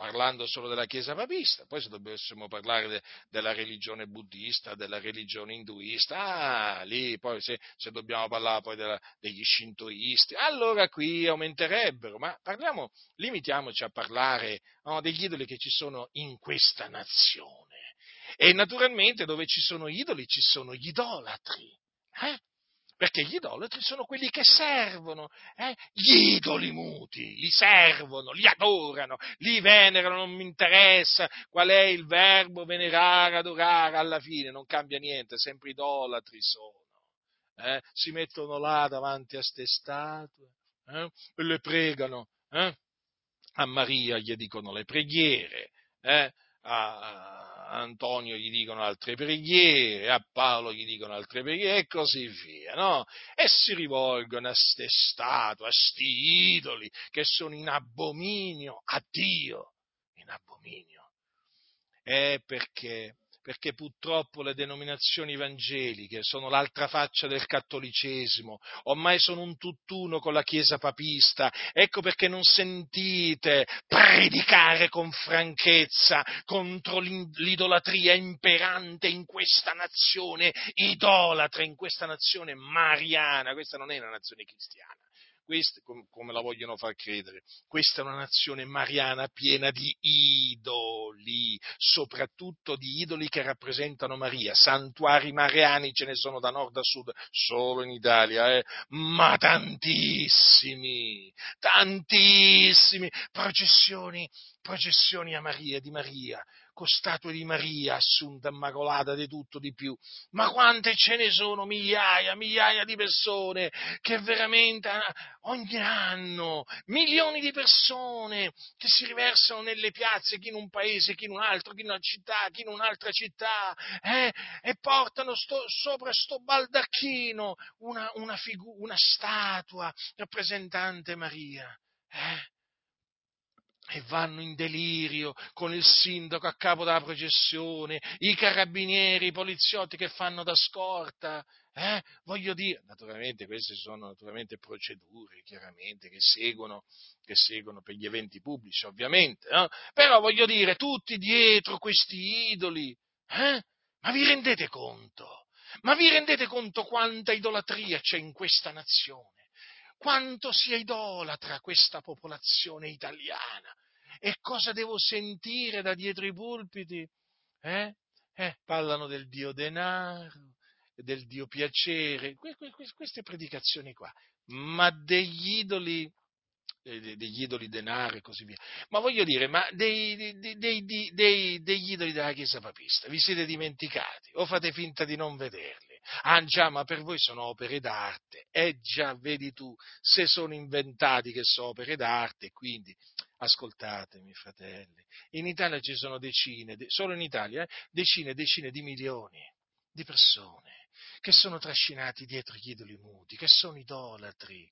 parlando solo della Chiesa papista, poi se dovessimo parlare de, della religione buddista, della religione induista, ah, lì, poi se, se dobbiamo parlare poi della, degli shintoisti, allora qui aumenterebbero, ma parliamo, limitiamoci a parlare no, degli idoli che ci sono in questa nazione, e naturalmente dove ci sono idoli ci sono gli idolatri, eh? Perché gli idolatri sono quelli che servono, eh? Gli idoli muti, li servono, li adorano, li venerano, non mi interessa qual è il verbo venerare, adorare, alla fine non cambia niente, sempre idolatri sono, eh? Si mettono là davanti a ste statue, eh? E le pregano, eh? A Maria gli dicono le preghiere, eh? A Antonio gli dicono altre preghiere, a Paolo gli dicono altre preghiere e così via, no? E si rivolgono a ste statue, a sti idoli che sono in abominio a Dio, in abominio. È perché perché purtroppo le denominazioni evangeliche sono l'altra faccia del cattolicesimo, ormai sono un tutt'uno con la Chiesa papista, ecco perché non sentite predicare con franchezza contro l'idolatria imperante in questa nazione idolatra, in questa nazione mariana, questa non è una nazione cristiana, questa, come la vogliono far credere, questa è una nazione mariana piena di idoli, soprattutto di idoli che rappresentano Maria, santuari mariani ce ne sono da nord a sud, solo in Italia, eh? Ma tantissimi, tantissimi, processioni, processioni a Maria, di Maria, con statue di Maria, assunta, immacolata, di tutto, di più, ma quante ce ne sono, migliaia, migliaia di persone, che veramente ogni anno, milioni di persone che si riversano nelle piazze, chi in un paese, chi in un altro, chi in una città, chi in un'altra città, eh, e portano sto, sopra sto baldacchino una, una, figu- una statua rappresentante Maria, eh? E vanno in delirio con il sindaco a capo della processione, i carabinieri, i poliziotti che fanno da scorta, eh? Voglio dire, naturalmente queste sono naturalmente procedure, chiaramente, che seguono, che seguono per gli eventi pubblici, ovviamente, no? Però voglio dire, tutti dietro questi idoli, eh? Ma vi rendete conto? Ma vi rendete conto quanta idolatria c'è in questa nazione? Quanto sia idolatra questa popolazione italiana, e cosa devo sentire da dietro i pulpiti? Eh? Eh, parlano del Dio denaro, del Dio piacere, que, que, queste predicazioni qua, ma degli idoli, eh, degli idoli denaro e così via, ma voglio dire, ma dei, dei, dei, dei, dei, degli idoli della Chiesa papista, vi siete dimenticati o fate finta di non vederli? Ah già, ma per voi sono opere d'arte, eh già, vedi tu, se sono inventati che sono opere d'arte, quindi, ascoltatemi fratelli, in Italia ci sono decine, solo in Italia, eh, decine e decine di milioni di persone che sono trascinati dietro gli idoli muti, che sono idolatri,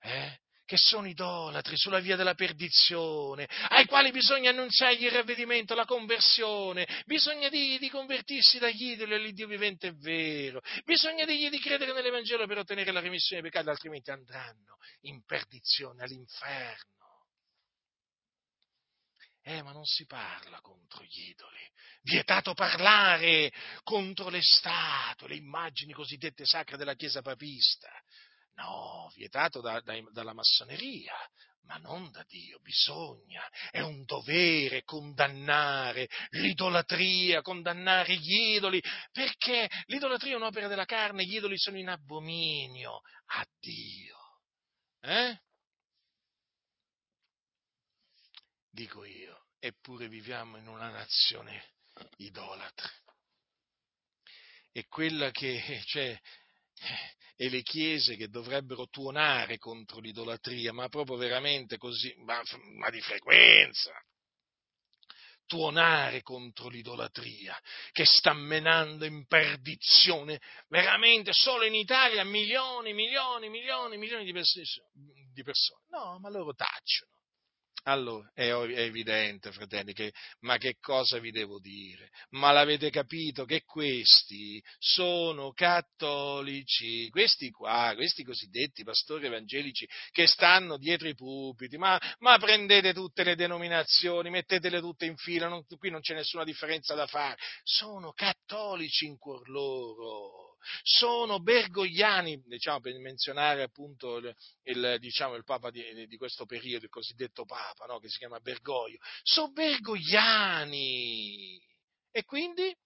eh? Che sono idolatri sulla via della perdizione, ai quali bisogna annunciargli il ravvedimento, la conversione, bisogna dirgli di convertirsi dagli idoli all'Iddio vivente e vero, bisogna dirgli di credere nell'Evangelo per ottenere la remissione dei peccati, altrimenti andranno in perdizione, all'inferno. Eh, ma non si parla contro gli idoli, vietato parlare contro le statue, le immagini cosiddette sacre della Chiesa papista. No, vietato da, da, dalla massoneria, ma non da Dio, bisogna, è un dovere condannare l'idolatria, condannare gli idoli, perché l'idolatria è un'opera della carne, gli idoli sono in abominio a Dio. Eh? Dico io, eppure viviamo in una nazione idolatra. E quella che, cioè, e le chiese che dovrebbero tuonare contro l'idolatria, ma proprio veramente così, ma, ma di frequenza, tuonare contro l'idolatria, che sta menando in perdizione, veramente solo in Italia, milioni, milioni, milioni, milioni di, pers- di persone. No, ma loro tacciono. Allora, è evidente, fratelli, che, ma che cosa vi devo dire? Ma l'avete capito che questi sono cattolici, questi qua, questi cosiddetti pastori evangelici che stanno dietro i pulpiti, ma, ma prendete tutte le denominazioni, mettetele tutte in fila, non, qui non c'è nessuna differenza da fare, sono cattolici in cuor loro. Sono bergogliani, diciamo, per menzionare appunto il, il, diciamo, il Papa di, di questo periodo, il cosiddetto Papa, no? Che si chiama Bergoglio, sono bergogliani e quindi,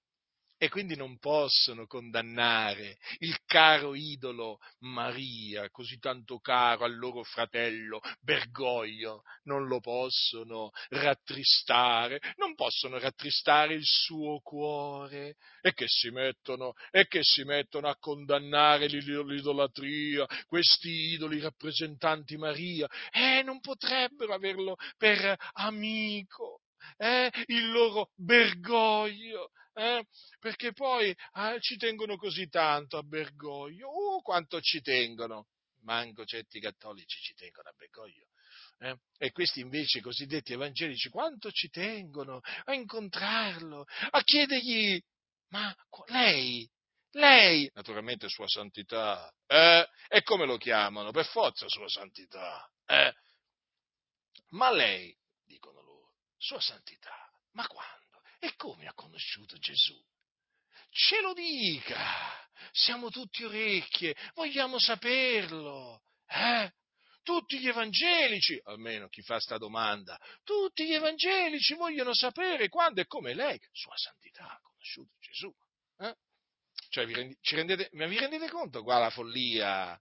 e quindi non possono condannare il caro idolo Maria, così tanto caro al loro fratello Bergoglio, non lo possono rattristare, non possono rattristare il suo cuore, e che si mettono, e che si mettono a condannare l'idolatria, questi idoli rappresentanti Maria, eh, non potrebbero averlo per amico, eh, il loro Bergoglio. Eh? Perché poi ah, ci tengono così tanto a Bergoglio, uh, quanto ci tengono, manco certi cattolici ci tengono a Bergoglio, eh? E questi invece cosiddetti evangelici quanto ci tengono a incontrarlo, a chiedergli, ma lei, lei, naturalmente sua santità, eh? E come lo chiamano? Per forza sua santità, eh? Ma lei, dicono loro, sua santità, ma quando? E come ha conosciuto Gesù? Ce lo dica! Siamo tutti orecchie, vogliamo saperlo, eh? Tutti gli evangelici, almeno chi fa sta domanda, tutti gli evangelici vogliono sapere quando e come lei, sua santità, ha conosciuto Gesù, eh? Cioè, vi rendi, ci rendete, ma vi rendete conto qua la follia?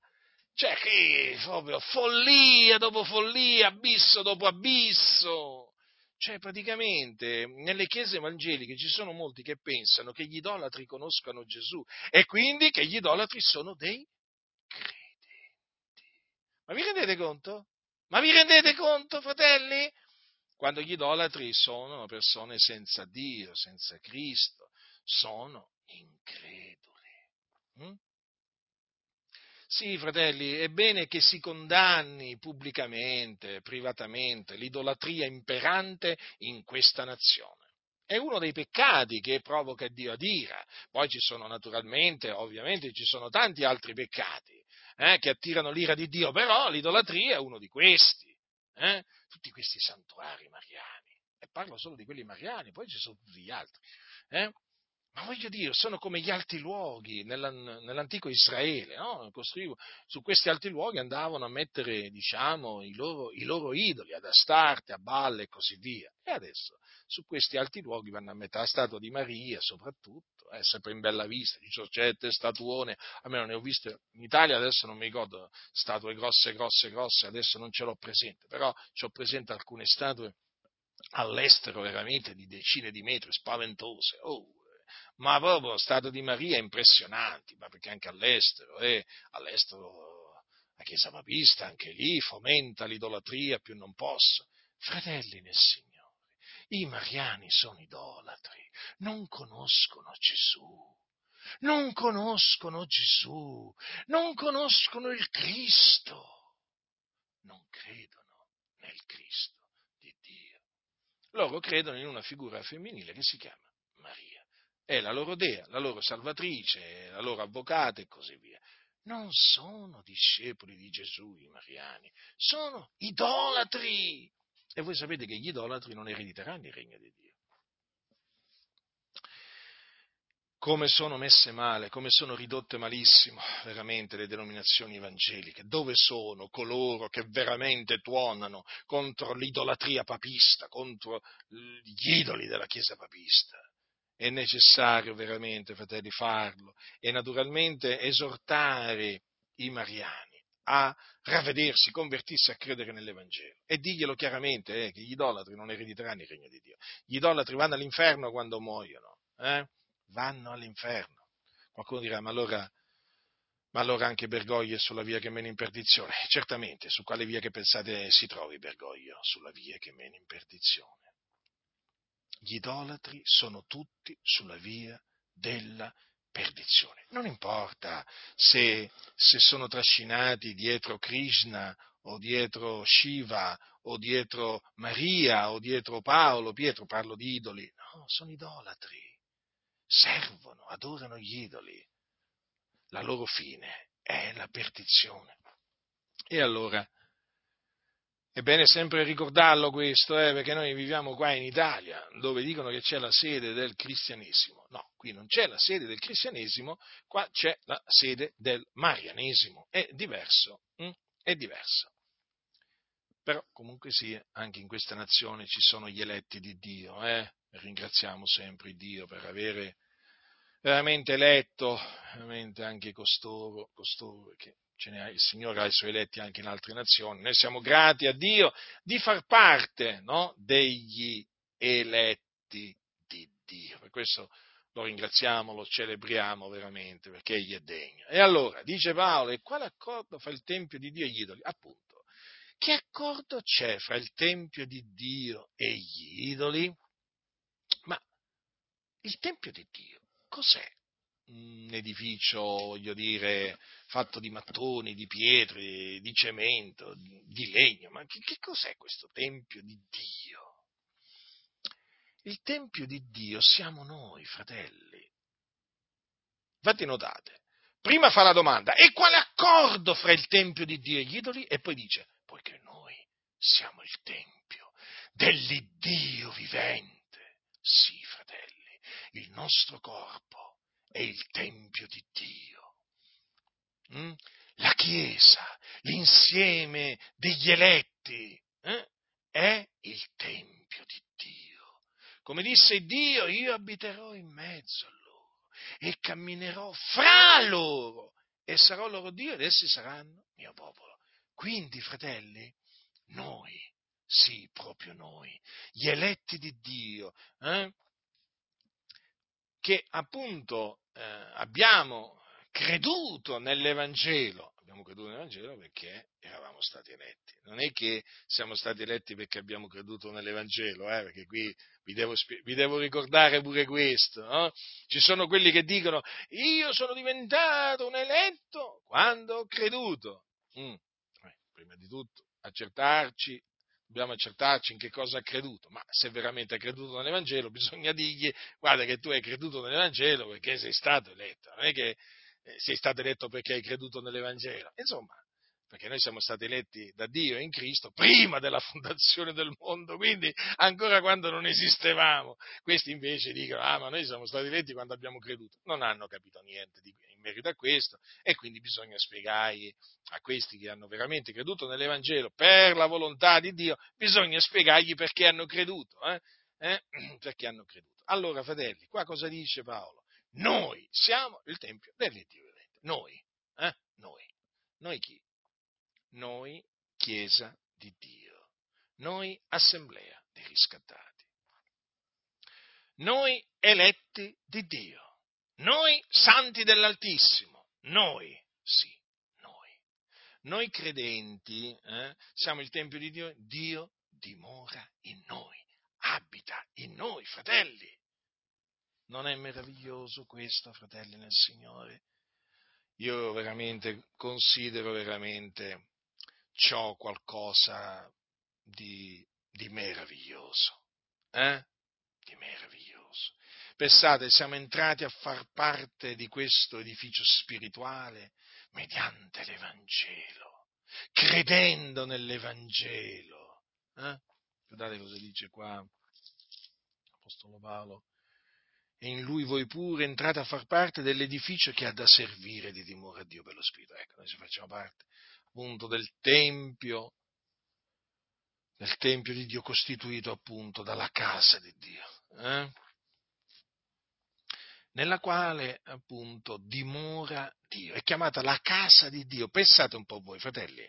Cioè, che proprio follia dopo follia, abisso dopo abisso! Cioè, praticamente, nelle chiese evangeliche ci sono molti che pensano che gli idolatri conoscano Gesù e quindi che gli idolatri sono dei credenti. Ma vi rendete conto? Ma vi rendete conto, fratelli? Quando gli idolatri sono persone senza Dio, senza Cristo, sono increduli. Mm? Sì, fratelli, è bene che si condanni pubblicamente, privatamente, l'idolatria imperante in questa nazione. È uno dei peccati che provoca Dio ad ira. Poi ci sono naturalmente, ovviamente, ci sono tanti altri peccati eh, che attirano l'ira di Dio, però l'idolatria è uno di questi. Eh? Tutti questi santuari mariani. E parlo solo di quelli mariani, poi ci sono tutti gli altri. Eh? Ma voglio dire, sono come gli alti luoghi nell'antico Israele, no? Su questi alti luoghi andavano a mettere, diciamo, i loro, i loro idoli, ad Astarte, a Baal e così via. E adesso su questi alti luoghi vanno a mettere la statua di Maria, soprattutto, eh, sempre in bella vista, di ciocette, statuone, almeno ne ho viste in Italia, adesso non mi ricordo, statue grosse, grosse, grosse, adesso non ce l'ho presente, però ci ho presente alcune statue all'estero veramente di decine di metri, spaventose, oh! Ma proprio stato di Maria impressionanti, ma perché anche all'estero, eh, all'estero la Chiesa papista anche lì fomenta l'idolatria più non posso. Fratelli nel Signore, i mariani sono idolatri, non conoscono Gesù. non conoscono Gesù, non conoscono il Cristo, non credono nel Cristo di Dio. Loro credono in una figura femminile che si chiama Maria, è la loro dea, la loro salvatrice, la loro avvocata e così via. Non sono discepoli di Gesù i mariani, sono idolatri. E voi sapete che gli idolatri non erediteranno il regno di Dio. Come sono messe male, come sono ridotte malissimo veramente le denominazioni evangeliche. Dove sono coloro che veramente tuonano contro l'idolatria papista, contro gli idoli della Chiesa papista? È necessario veramente, fratelli, farlo e naturalmente esortare i mariani a ravvedersi, convertirsi a credere nell'Evangelo e diglielo chiaramente eh, che gli idolatri non erediteranno il regno di Dio. Gli idolatri vanno all'inferno quando muoiono, eh? Vanno all'inferno. Qualcuno dirà, ma allora, ma allora anche Bergoglio è sulla via che mena in perdizione? Certamente, su quale via che pensate si trovi Bergoglio? Sulla via che mena in perdizione. Gli idolatri sono tutti sulla via della perdizione. Non importa se, se sono trascinati dietro Krishna o dietro Shiva o dietro Maria o dietro Paolo, Pietro, parlo di idoli. No, sono idolatri. Servono, adorano gli idoli. La loro fine è la perdizione. E allora... È bene sempre ricordarlo questo, eh, perché noi viviamo qua in Italia, dove dicono che c'è la sede del cristianesimo. No, qui non c'è la sede del cristianesimo, qua c'è la sede del marianesimo. È diverso, hm? È diverso. Però comunque sì, anche in questa nazione ci sono gli eletti di Dio. Eh? Ringraziamo sempre Dio per avere veramente eletto, veramente anche costoro, costoro che... Ce ne ha, il Signore ha i suoi eletti anche in altre nazioni. Noi siamo grati a Dio di far parte, no, degli eletti di Dio. Per questo lo ringraziamo, lo celebriamo veramente, perché Egli è degno. E allora, dice Paolo, e quale accordo fra il Tempio di Dio e gli idoli? Appunto, che accordo c'è fra il Tempio di Dio e gli idoli? Ma il Tempio di Dio cos'è? Un edificio, voglio dire, fatto di mattoni, di pietre, di cemento, di legno. Ma che, che cos'è questo Tempio di Dio? Il Tempio di Dio siamo noi, fratelli. Infatti notate, prima fa la domanda, e quale accordo fra il Tempio di Dio e gli idoli? E poi dice, poiché noi siamo il Tempio dell'Iddio vivente. Sì, fratelli, il nostro corpo è il Tempio di Dio, mm? La Chiesa, l'insieme degli eletti, eh? È il Tempio di Dio. Come disse Dio, io abiterò in mezzo a loro e camminerò fra loro e sarò loro Dio ed essi saranno mio popolo. Quindi, fratelli, noi, sì, proprio noi, gli eletti di Dio, eh? Che appunto eh, abbiamo creduto nell'Evangelo, abbiamo creduto nell'Evangelo perché eravamo stati eletti, non è che siamo stati eletti perché abbiamo creduto nell'Evangelo, eh, perché qui vi devo, vi devo ricordare pure questo, no? Ci sono quelli che dicono, io sono diventato un eletto quando ho creduto. Mm. Eh, prima di tutto accertarci, dobbiamo accertarci in che cosa ha creduto, ma se veramente ha creduto nell'Evangelo bisogna dirgli, guarda che tu hai creduto nell'Evangelo perché sei stato eletto, non è che sei stato eletto perché hai creduto nell'Evangelo, insomma, perché noi siamo stati eletti da Dio in Cristo prima della fondazione del mondo, quindi ancora quando non esistevamo. Questi invece dicono, ah ma noi siamo stati eletti quando abbiamo creduto, non hanno capito niente di, in merito a questo, e quindi bisogna spiegargli a questi che hanno veramente creduto nell'Evangelo per la volontà di Dio, bisogna spiegargli perché hanno creduto, eh? Eh? Perché hanno creduto. Allora, fratelli, qua cosa dice Paolo? Noi siamo il Tempio dell'Iddio vivente. Noi, eh? Noi, noi chi? Noi Chiesa di Dio, noi Assemblea dei Riscattati, noi eletti di Dio. Noi, santi dell'Altissimo, noi, sì, noi, noi credenti, eh, siamo il Tempio di Dio, Dio dimora in noi, abita in noi, fratelli. Non è meraviglioso questo, fratelli nel Signore? Io veramente considero veramente ciò qualcosa di, di meraviglioso, eh? Di meraviglioso. Pensate, siamo entrati a far parte di questo edificio spirituale mediante l'Evangelo, credendo nell'Evangelo. Eh? Guardate cosa dice qua l'Apostolo Paolo. E in lui voi pure entrate a far parte dell'edificio che ha da servire di dimora a Dio per lo Spirito. Ecco, noi ci facciamo parte appunto del Tempio, del Tempio di Dio costituito appunto dalla casa di Dio, eh? Nella quale appunto dimora Dio. È chiamata la casa di Dio. Pensate un po' voi, fratelli,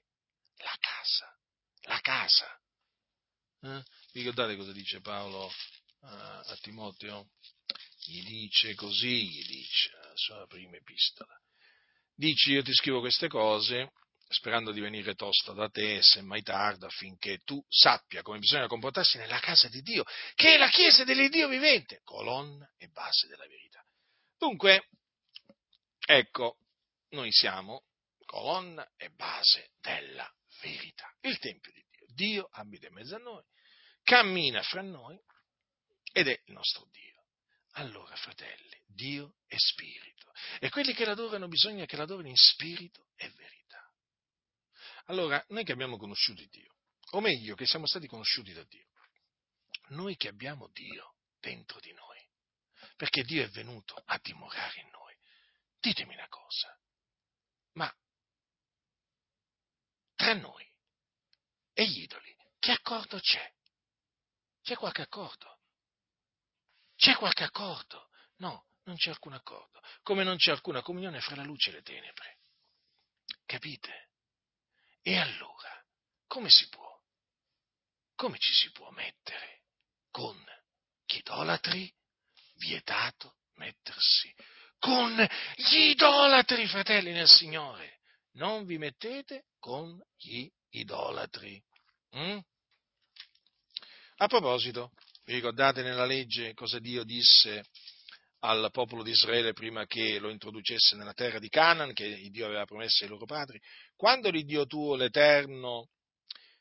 la casa, la casa. Eh? Ricordate cosa dice Paolo a, a Timoteo? Gli dice così, gli dice, la sua prima epistola. Dici, io ti scrivo queste cose, sperando di venire tosto da te, semmai tarda, affinché tu sappia come bisogna comportarsi nella casa di Dio, che è la Chiesa dell'Iddio vivente, colonna e base della verità. Dunque, ecco, noi siamo colonna e base della verità, il Tempio di Dio. Dio abita in mezzo a noi, cammina fra noi ed è il nostro Dio. Allora, fratelli, Dio è spirito e quelli che l'adorano bisogna che l'adorino in spirito e verità. Allora, noi che abbiamo conosciuto Dio, o meglio, che siamo stati conosciuti da Dio, noi che abbiamo Dio dentro di noi, perché Dio è venuto a dimorare in noi. Ditemi una cosa, ma tra noi e gli idoli, che accordo c'è? C'è qualche accordo? C'è qualche accordo? No, non c'è alcun accordo. Come non c'è alcuna comunione fra la luce e le tenebre. Capite? E allora, come si può? Come ci si può mettere con gli idolatri? Vietato mettersi con gli idolatri, fratelli nel Signore. Non vi mettete con gli idolatri. Mm? A proposito, vi ricordate nella legge cosa Dio disse al popolo di Israele prima che lo introducesse nella terra di Canaan, che Dio aveva promesso ai loro padri? Quando l'Iddio tuo, l'Eterno,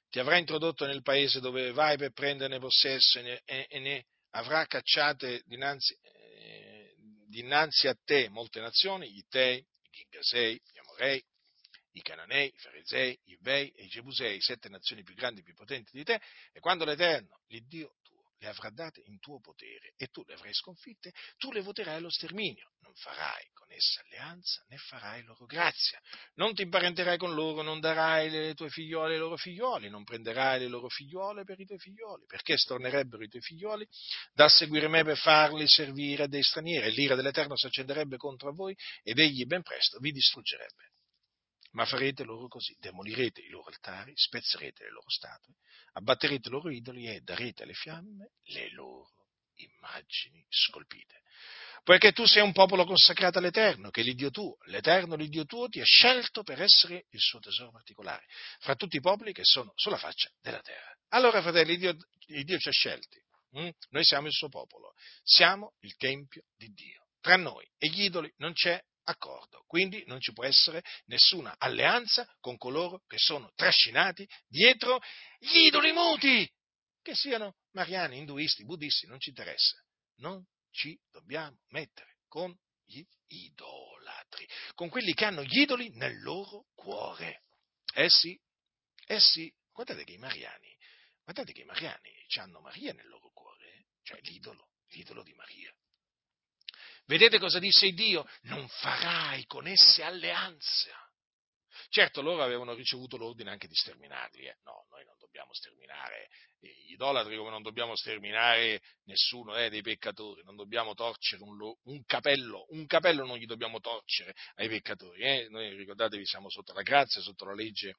ti avrà introdotto nel paese dove vai per prenderne possesso e ne, e, e ne avrà cacciate dinanzi, eh, dinanzi a te molte nazioni, gli Ittei, i Girgasei, gli Amorei, i Cananei, i Ferezei, i Ivei e i Jebusei, sette nazioni più grandi e più potenti di te, e quando l'Eterno, l'Iddio, le avrà date in tuo potere e tu le avrai sconfitte, tu le voterai allo sterminio, non farai con essa alleanza né farai loro grazia, non ti imparenterai con loro, non darai le tue figliole ai loro figlioli, non prenderai le loro figliole per i tuoi figlioli, perché stornerebbero i tuoi figlioli da seguire me per farli servire a dei stranieri, e l'ira dell'Eterno si accenderebbe contro voi ed egli ben presto vi distruggerebbe. Ma farete loro così, demolirete i loro altari, spezzerete le loro statue, abbatterete i loro idoli e darete alle fiamme le loro immagini scolpite. Poiché tu sei un popolo consacrato all'Eterno, che è l'Iddio tuo, l'Eterno, l'Iddio tuo, ti ha scelto per essere il suo tesoro particolare, fra tutti i popoli che sono sulla faccia della terra. Allora, fratelli, Dio, Dio ci ha scelti, mm? Noi siamo il suo popolo, siamo il Tempio di Dio. Tra noi e gli idoli non c'è accordo, quindi non ci può essere nessuna alleanza con coloro che sono trascinati dietro gli idoli muti, che siano mariani, induisti, buddisti, non ci interessa. Non ci dobbiamo mettere con gli idolatri, con quelli che hanno gli idoli nel loro cuore. Eh sì, eh sì, guardate che i mariani, guardate che i mariani hanno Maria nel loro cuore, cioè l'idolo, l'idolo di Maria. Vedete cosa disse Dio? Non farai con esse alleanza. Certo, loro avevano ricevuto l'ordine anche di sterminarli. Eh? No, noi non dobbiamo sterminare gli idolatri come non dobbiamo sterminare nessuno eh, dei peccatori. Non dobbiamo torcere un, lo, un capello, un capello non gli dobbiamo torcere ai peccatori. Eh? Noi, ricordatevi, siamo sotto la grazia, sotto la legge,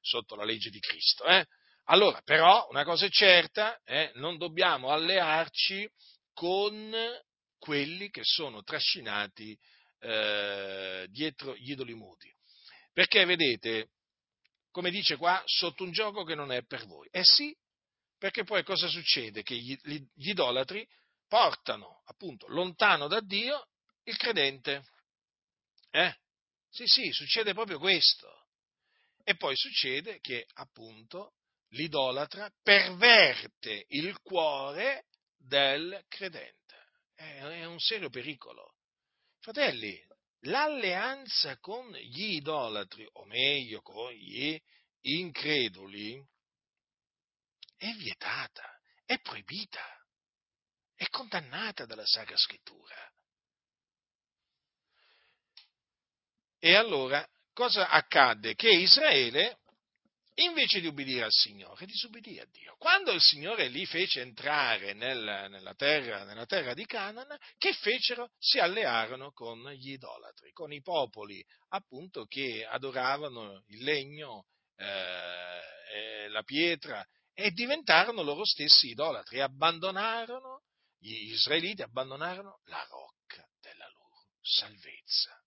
sotto la legge di Cristo. Eh? Allora, però, una cosa è certa, eh, non dobbiamo allearci con quelli che sono trascinati eh, dietro gli idoli muti. Perché, vedete, come dice qua, sotto un giogo che non è per voi. Eh sì, perché poi cosa succede? Che gli, gli idolatri portano appunto lontano da Dio il credente. Eh? Sì, sì, succede proprio questo. E poi succede che appunto l'idolatra perverte il cuore del credente. È un serio pericolo. Fratelli, l'alleanza con gli idolatri, o meglio con gli increduli, è vietata, è proibita, è condannata dalla Sacra Scrittura. E allora cosa accadde? Che Israele, invece di ubbidire al Signore, disubbidì a Dio. Quando il Signore li fece entrare nel, nella, terra, nella terra di Canaan, che fecero? Si allearono con gli idolatri, con i popoli appunto che adoravano il legno, eh, e la pietra, e diventarono loro stessi idolatri, e abbandonarono, gli israeliti abbandonarono la rocca della loro salvezza.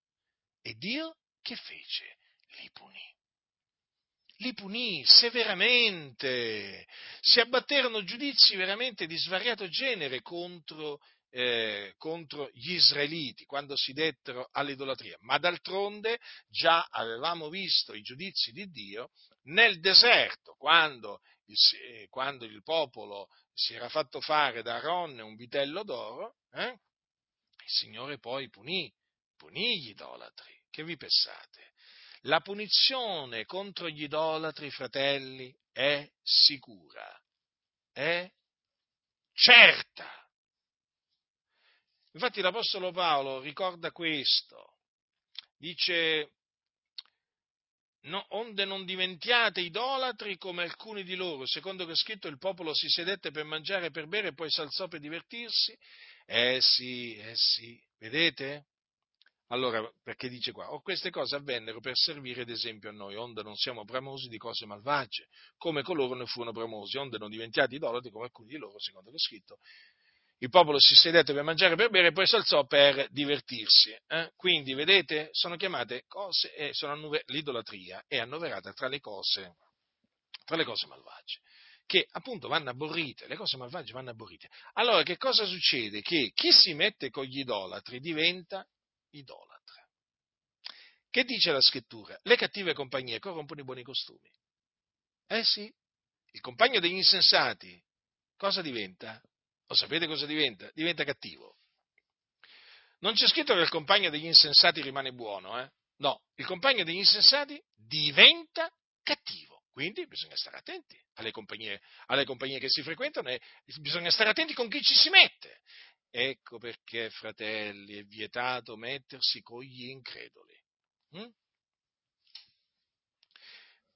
E Dio che fece? Li punì. Li punì severamente, si abbatterono giudizi veramente di svariato genere contro, eh, contro gli israeliti quando si dettero all'idolatria. Ma d'altronde già avevamo visto i giudizi di Dio nel deserto, quando il, quando il popolo si era fatto fare da Aronne un vitello d'oro, eh? Il Signore poi punì, punì gli idolatri. Che vi pensate? La punizione contro gli idolatri, fratelli, è sicura, è certa. Infatti l'Apostolo Paolo ricorda questo, dice, no, onde non diventiate idolatri come alcuni di loro, secondo che è scritto il popolo si sedette per mangiare e per bere e poi s'alzò per divertirsi. Eh sì, eh sì, vedete? Allora, perché dice qua, o queste cose avvennero per servire ad esempio a noi, onde non siamo bramosi di cose malvagie, come coloro ne furono bramosi, onde non diventiate idolatri come alcuni di loro, secondo che è scritto. Il popolo si sedette per mangiare e per bere e poi si alzò per divertirsi. Eh? Quindi, vedete, sono chiamate cose, e sono annuver- l'idolatria è annoverata tra le cose, tra le cose malvagie, che appunto vanno aborrite, le cose malvagie vanno aborrite. Allora, che cosa succede? Che chi si mette con gli idolatri diventa idolatra. Che dice la scrittura? Le cattive compagnie corrompono i buoni costumi. Eh sì, il compagno degli insensati cosa diventa? Lo sapete cosa diventa? Diventa cattivo. Non c'è scritto che il compagno degli insensati rimane buono, eh? No, il compagno degli insensati diventa cattivo. Quindi bisogna stare attenti alle compagnie, alle compagnie che si frequentano, e bisogna stare attenti con chi ci si mette. Ecco perché, fratelli, è vietato mettersi con gli increduli. Hm?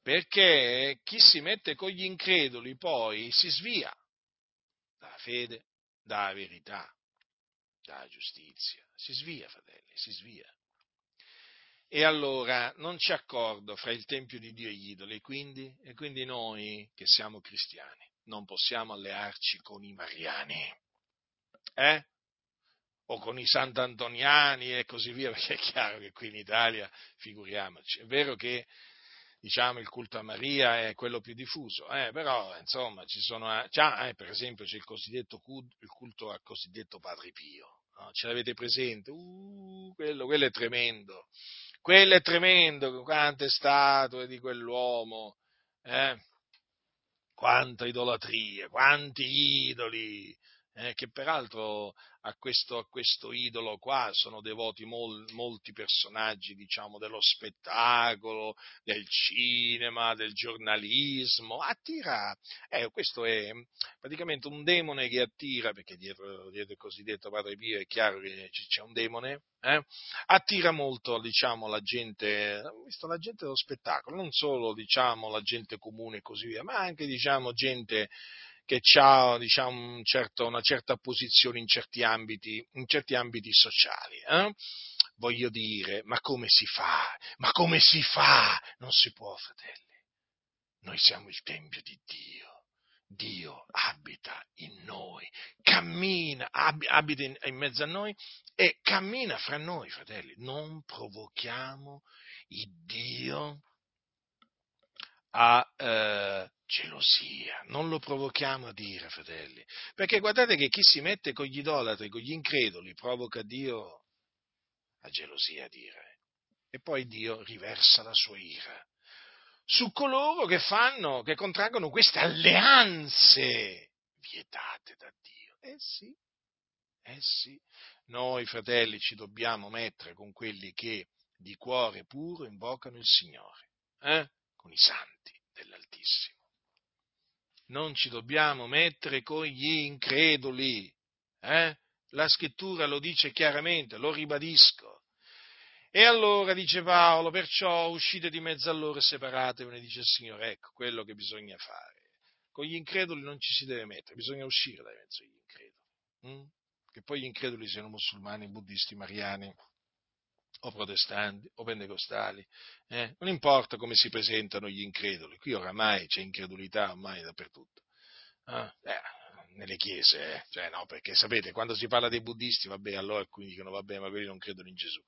Perché chi si mette con gli increduli poi si svia dalla fede, dalla verità, dalla giustizia. Si svia, fratelli, si svia. E allora non c'è accordo fra il tempio di Dio e gli idoli, quindi, e quindi noi che siamo cristiani non possiamo allearci con i mariani. Eh? O con i sant'antoniani e così via, perché è chiaro che qui in Italia, figuriamoci, è vero che diciamo il culto a Maria è quello più diffuso, eh? Però insomma ci sono già, eh, per esempio c'è il cosiddetto il culto al cosiddetto Padre Pio, no? Ce l'avete presente? Uh, quello, quello è tremendo, quello è tremendo, quante statue di quell'uomo, eh? Quanta idolatria, quanti idoli. Eh, che peraltro a questo, a questo idolo qua sono devoti mol, molti personaggi, diciamo, dello spettacolo, del cinema, del giornalismo. Attira, eh, questo è praticamente un demone che attira, perché dietro, dietro il cosiddetto Padre Pio è chiaro che c'è un demone, eh, attira molto, diciamo, la gente, la gente dello spettacolo, non solo, diciamo, la gente comune e così via, ma anche, diciamo, gente che ha, diciamo, un certo, una certa posizione in certi ambiti, in certi ambiti sociali, eh? Voglio dire, ma come si fa? Ma come si fa? Non si può, fratelli. Noi siamo il tempio di Dio. Dio abita in noi, cammina, ab- abita in, in mezzo a noi e cammina fra noi, fratelli. Non provochiamo il Dio a eh, gelosia, non lo provochiamo ad ira, fratelli, perché guardate che chi si mette con gli idolatri, con gli increduli, provoca Dio a gelosia, ad ira, e poi Dio riversa la sua ira su coloro che fanno, che contraggono queste alleanze vietate da Dio. Eh sì, eh sì, noi fratelli ci dobbiamo mettere con quelli che di cuore puro invocano il Signore, eh? Con i santi dell'Altissimo. Non ci dobbiamo mettere con gli increduli, eh? La scrittura lo dice chiaramente, lo ribadisco. E allora, dice Paolo, perciò uscite di mezzo a loro e separatevene, dice il Signore. Ecco quello che bisogna fare. Con gli increduli non ci si deve mettere, bisogna uscire dai mezzo agli increduli. Mm? Che poi gli increduli siano musulmani, buddisti, mariani, o protestanti, o pentecostali. Eh? Non importa come si presentano gli increduli, qui oramai c'è incredulità ormai dappertutto. Ah, eh. Nelle chiese, eh? Cioè no, perché sapete, quando si parla dei buddisti, vabbè, allora alcuni dicono, vabbè, ma quelli non credono in Gesù.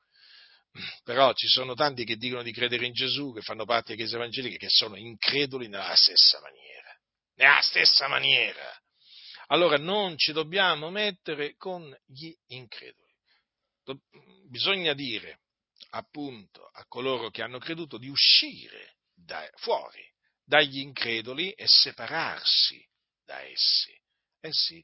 Però ci sono tanti che dicono di credere in Gesù, che fanno parte delle chiese evangeliche, che sono increduli nella stessa maniera. Nella stessa maniera. Allora non ci dobbiamo mettere con gli increduli. Do- bisogna dire, appunto, a coloro che hanno creduto di uscire da- fuori dagli increduli e separarsi da essi. Eh sì.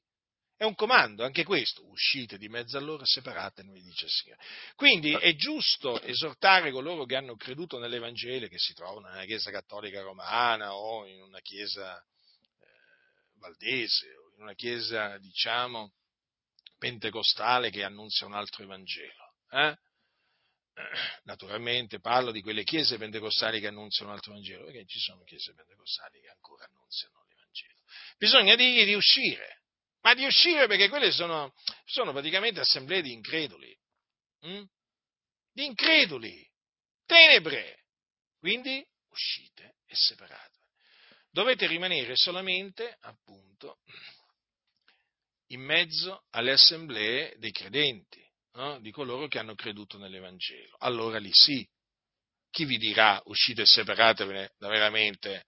È un comando, anche questo, uscite di mezzo a loro e separatevene, dice il Signore. Quindi è giusto esortare coloro che hanno creduto nell'Evangelo, che si trovano nella Chiesa Cattolica Romana o in una Chiesa eh, Valdese o in una Chiesa, diciamo, pentecostale che annuncia un altro Evangelo. Eh? Naturalmente parlo di quelle Chiese pentecostali che annunciano un altro Evangelo, perché ci sono Chiese pentecostali che ancora annunciano l'Evangelo. Bisogna dirgli di uscire. Ma di uscire, perché quelle sono, sono praticamente assemblee di increduli, mm? Di increduli, tenebre. Quindi uscite e separate. Dovete rimanere solamente, appunto, in mezzo alle assemblee dei credenti, no? Di coloro che hanno creduto nell'Evangelo. Allora lì sì, chi vi dirà uscite e separatevene da veramente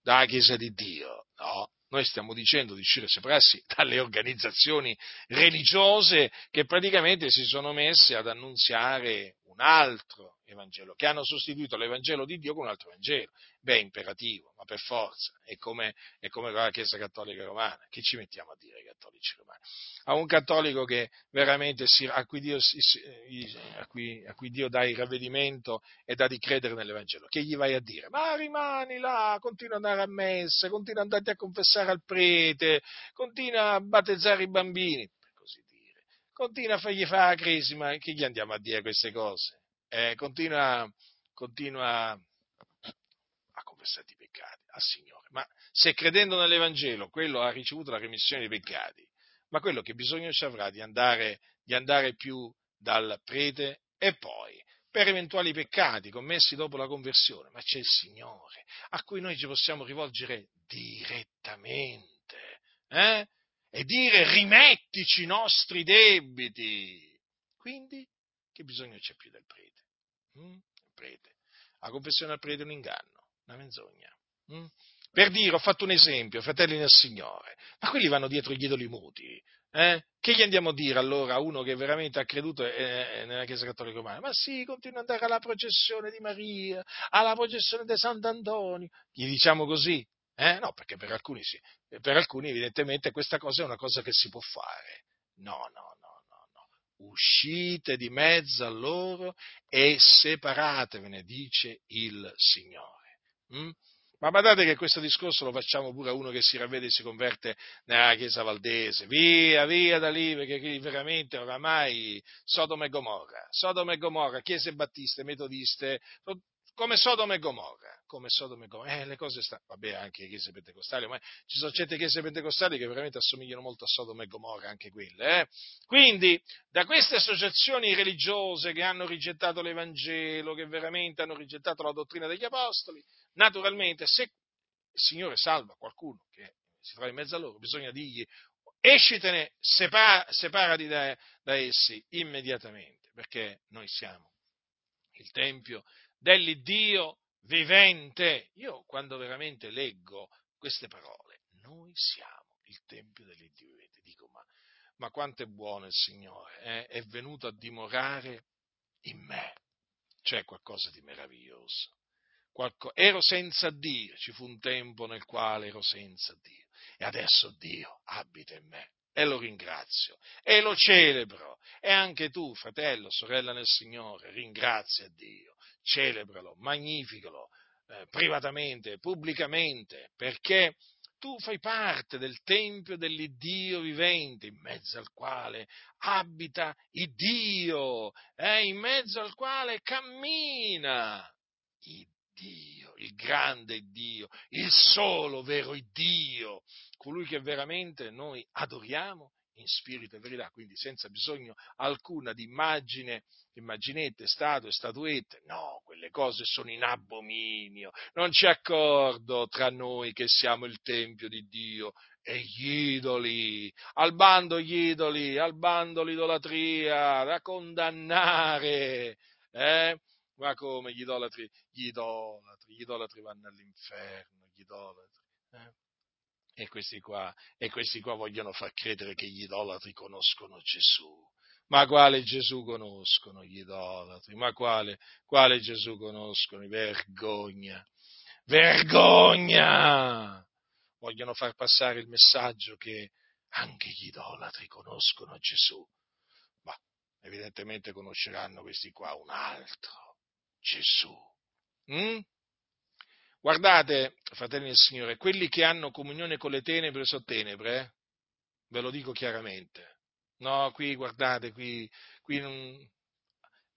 dalla Chiesa di Dio? No. Noi stiamo dicendo di uscire e separarsi dalle organizzazioni religiose che praticamente si sono messe ad annunziare un altro Evangelo, che hanno sostituito l'Evangelo di Dio con un altro Evangelo. Beh, imperativo, ma per forza, è come, è come la Chiesa Cattolica Romana. Che ci mettiamo a dire ai cattolici romani? A un cattolico che veramente si, a, cui Dio, a, cui, a cui Dio dà il ravvedimento e dà di credere nell'Evangelo, che gli vai a dire? Ma rimani là, continua ad andare a messa, continua ad andarti a confessare al prete, continua a battezzare i bambini, per così dire, continua a fargli fare la cresima, che gli andiamo a dire queste cose? Eh, continua, continua a confessarti i peccati al Signore, ma se credendo nell'Evangelo quello ha ricevuto la remissione dei peccati, ma quello che bisogno ci avrà di andare, di andare più dal prete? E poi, per eventuali peccati commessi dopo la conversione, ma c'è il Signore a cui noi ci possiamo rivolgere direttamente, eh? E dire rimettici i nostri debiti. Quindi che bisogno c'è più del prete? Mm? Prete. La confessione al prete è un inganno, una menzogna. Mm? Per dire, ho fatto un esempio, fratelli nel Signore, ma quelli vanno dietro gli idoli muti. Eh? Che gli andiamo a dire allora a uno che veramente ha creduto eh, nella Chiesa Cattolica Romana? Ma sì, continua ad andare alla processione di Maria, alla processione di Sant'Antonio. Gli diciamo così? Eh? No, perché per alcuni sì. Per alcuni evidentemente questa cosa è una cosa che si può fare. No, no, no. Uscite di mezzo a loro e separatevene, dice il Signore. Mm? Ma badate che questo discorso lo facciamo pure a uno che si ravvede e si converte nella Chiesa Valdese. Via, via da lì, perché veramente oramai Sodoma e Gomorra, Sodoma e Gomorra, chiese battiste, metodiste, come Sodoma e Gomorra, come Sodoma e Gomorra. Eh, le cose stanno, vabbè, anche le chiese pentecostali, ma ci sono certe chiese pentecostali che veramente assomigliano molto a Sodoma e Gomorra, anche quelle, eh? Quindi, da queste associazioni religiose che hanno rigettato l'Evangelo, che veramente hanno rigettato la dottrina degli Apostoli, naturalmente, se il Signore salva qualcuno che si trova in mezzo a loro, bisogna dirgli, escitene, separa, separati da, da essi immediatamente, perché noi siamo il Tempio dell'Iddio vivente. Io quando veramente leggo queste parole, noi siamo il Tempio dell'Iddio vivente, dico ma, ma quanto è buono il Signore, eh? È venuto a dimorare in me. C'è qualcosa di meraviglioso. Qualco... Ero senza Dio, ci fu un tempo nel quale ero senza Dio e adesso Dio abita in me e lo ringrazio e lo celebro. E anche tu, fratello, sorella nel Signore, ringrazia Dio, celebralo, magnificalo eh, privatamente, pubblicamente, perché tu fai parte del Tempio dell'Iddio vivente, in mezzo al quale abita Iddio, eh, in mezzo al quale cammina Iddio, il grande Iddio, il solo vero Iddio, colui che veramente noi adoriamo in spirito e verità, quindi senza bisogno alcuna di immagine, immaginette, statue, statuette, no, quelle cose sono in abominio, non c'è accordo tra noi che siamo il Tempio di Dio e gli idoli, al bando gli idoli, al bando l'idolatria, da condannare, eh? Ma come gli idolatri, gli idolatri, gli idolatri vanno all'inferno, gli idolatri, eh? E questi qua, e questi qua vogliono far credere che gli idolatri conoscono Gesù. Ma quale Gesù conoscono gli idolatri? Ma quale, quale Gesù conoscono? Vergogna! Vergogna! Vogliono far passare il messaggio che anche gli idolatri conoscono Gesù. Ma evidentemente conosceranno questi qua un altro, Gesù. Mm? Guardate, fratelli del Signore, quelli che hanno comunione con le tenebre sono tenebre, eh? Ve lo dico chiaramente. No, qui, guardate, qui, qui non...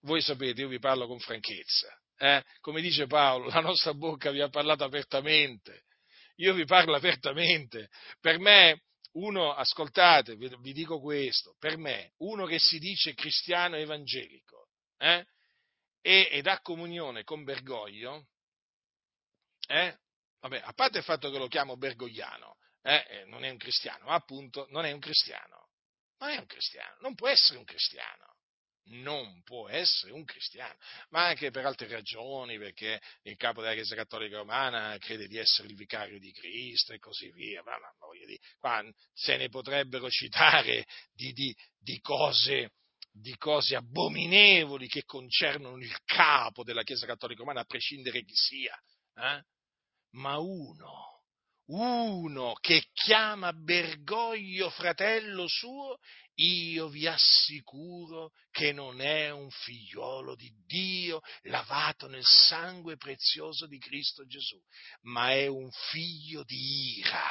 voi sapete, io vi parlo con franchezza. Eh? Come dice Paolo, la nostra bocca vi ha parlato apertamente. Io vi parlo apertamente. Per me, uno, ascoltate, vi, vi dico questo, per me, uno che si dice cristiano evangelico eh? e, ed ha comunione con Bergoglio, Eh? Vabbè, a parte il fatto che lo chiamo bergogliano, eh? Eh, non è un cristiano, ma appunto non è un cristiano, non è un cristiano, non può essere un cristiano, non può essere un cristiano, ma anche per altre ragioni, perché il capo della Chiesa Cattolica Romana crede di essere il vicario di Cristo e così via, ma, ma voglio dire, qua se ne potrebbero citare di, di, di cose... di cose abominevoli che concernono il capo della Chiesa Cattolica Romana, a prescindere chi sia. Eh? Ma uno, uno che chiama Bergoglio fratello suo, io vi assicuro che non è un figliolo di Dio lavato nel sangue prezioso di Cristo Gesù, ma è un figlio di ira,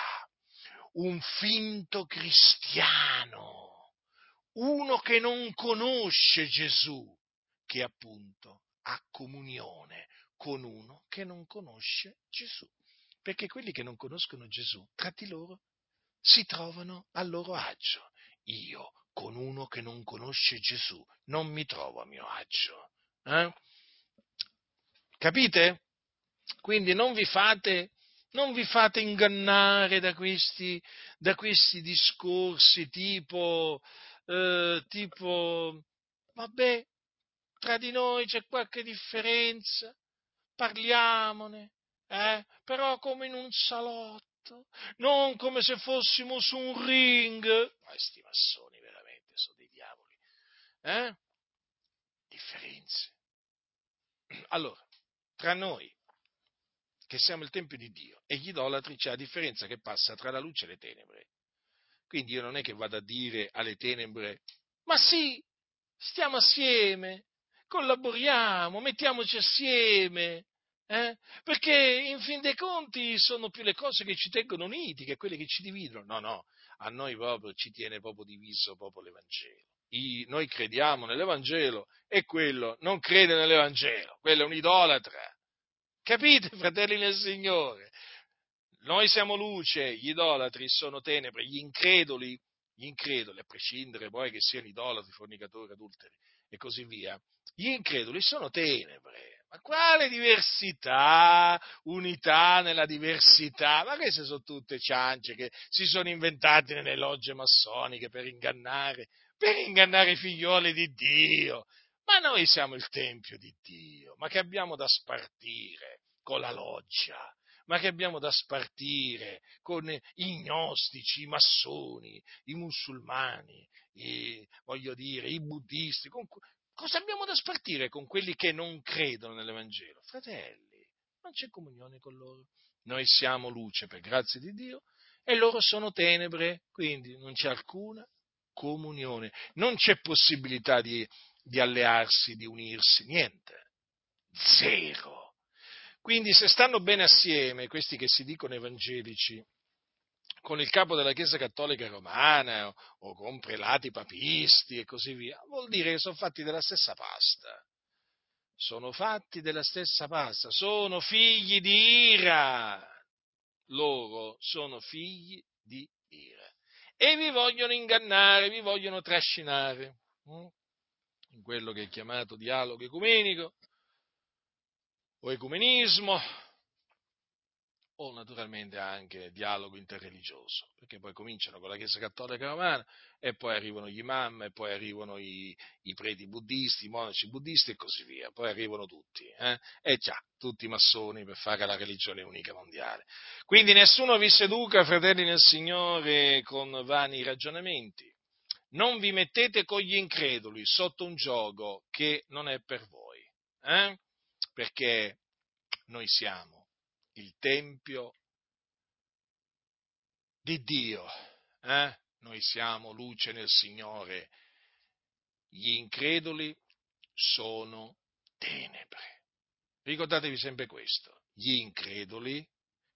un finto cristiano, uno che non conosce Gesù, che appunto ha comunione con uno che non conosce Gesù, perché quelli che non conoscono Gesù tra di loro si trovano a loro agio. Io con uno che non conosce Gesù non mi trovo a mio agio, eh? Capite? Quindi non vi fate non vi fate ingannare da questi da questi discorsi tipo eh, tipo vabbè, tra di noi c'è qualche differenza, parliamone, eh? Però come in un salotto, non come se fossimo su un ring. Ma questi massoni veramente sono dei diavoli, eh? Differenze. Allora, tra noi, che siamo il Tempio di Dio, e gli idolatri c'è la differenza che passa tra la luce e le tenebre. Quindi io non è che vado a dire alle tenebre, ma sì, stiamo assieme, collaboriamo, mettiamoci assieme, eh? Perché in fin dei conti sono più le cose che ci tengono uniti che quelle che ci dividono. No, no, a noi proprio ci tiene proprio diviso proprio l'Evangelo. I, noi crediamo nell'Evangelo e quello non crede nell'Evangelo, quello è un idolatra. Capite, fratelli del Signore? Noi siamo luce, gli idolatri sono tenebre, gli increduli, gli increduli, a prescindere poi che siano idolatri, fornicatori, adulteri e così via, gli increduli sono tenebre. Ma quale diversità, unità nella diversità? Ma queste sono tutte ciance che si sono inventate nelle logge massoniche per ingannare, per ingannare i figlioli di Dio. Ma noi siamo il Tempio di Dio, ma che abbiamo da spartire? con la loggia, ma che abbiamo da spartire con i gnostici, i massoni, i musulmani, i, voglio dire, i buddisti, con, cosa abbiamo da spartire con quelli che non credono nell'Evangelo? Fratelli, non c'è comunione con loro. Noi siamo luce per grazia di Dio e loro sono tenebre, quindi non c'è alcuna comunione, non c'è possibilità di, di allearsi, di unirsi, niente, zero. Quindi se stanno bene assieme questi che si dicono evangelici con il capo della Chiesa Cattolica Romana o, o con prelati papisti e così via, vuol dire che sono fatti della stessa pasta, sono fatti della stessa pasta, sono figli di ira, loro sono figli di ira e vi vogliono ingannare, vi vogliono trascinare hm? in quello che è chiamato dialogo ecumenico o ecumenismo, o naturalmente anche dialogo interreligioso, perché poi cominciano con la Chiesa Cattolica Romana e poi arrivano gli imam e poi arrivano i, i preti buddisti, i monaci buddisti e così via, poi arrivano tutti, eh? e già, tutti i massoni per fare la religione unica mondiale. Quindi nessuno vi seduca, fratelli nel Signore, con vani ragionamenti, non vi mettete con gli increduli sotto un giogo che non è per voi, eh? perché noi siamo il Tempio di Dio, eh? noi siamo luce nel Signore, gli increduli sono tenebre. Ricordatevi sempre questo, gli increduli,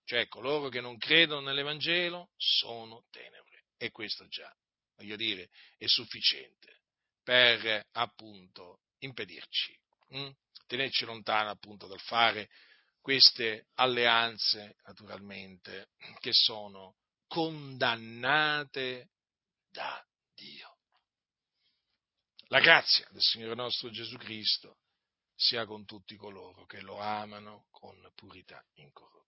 cioè coloro che non credono nell'Evangelo, sono tenebre, e questo già, voglio dire, è sufficiente per appunto impedirci, hm? tenerci lontano appunto dal fare queste alleanze, naturalmente, che sono condannate da Dio. La grazia del Signore nostro Gesù Cristo sia con tutti coloro che lo amano con purità incorrotta.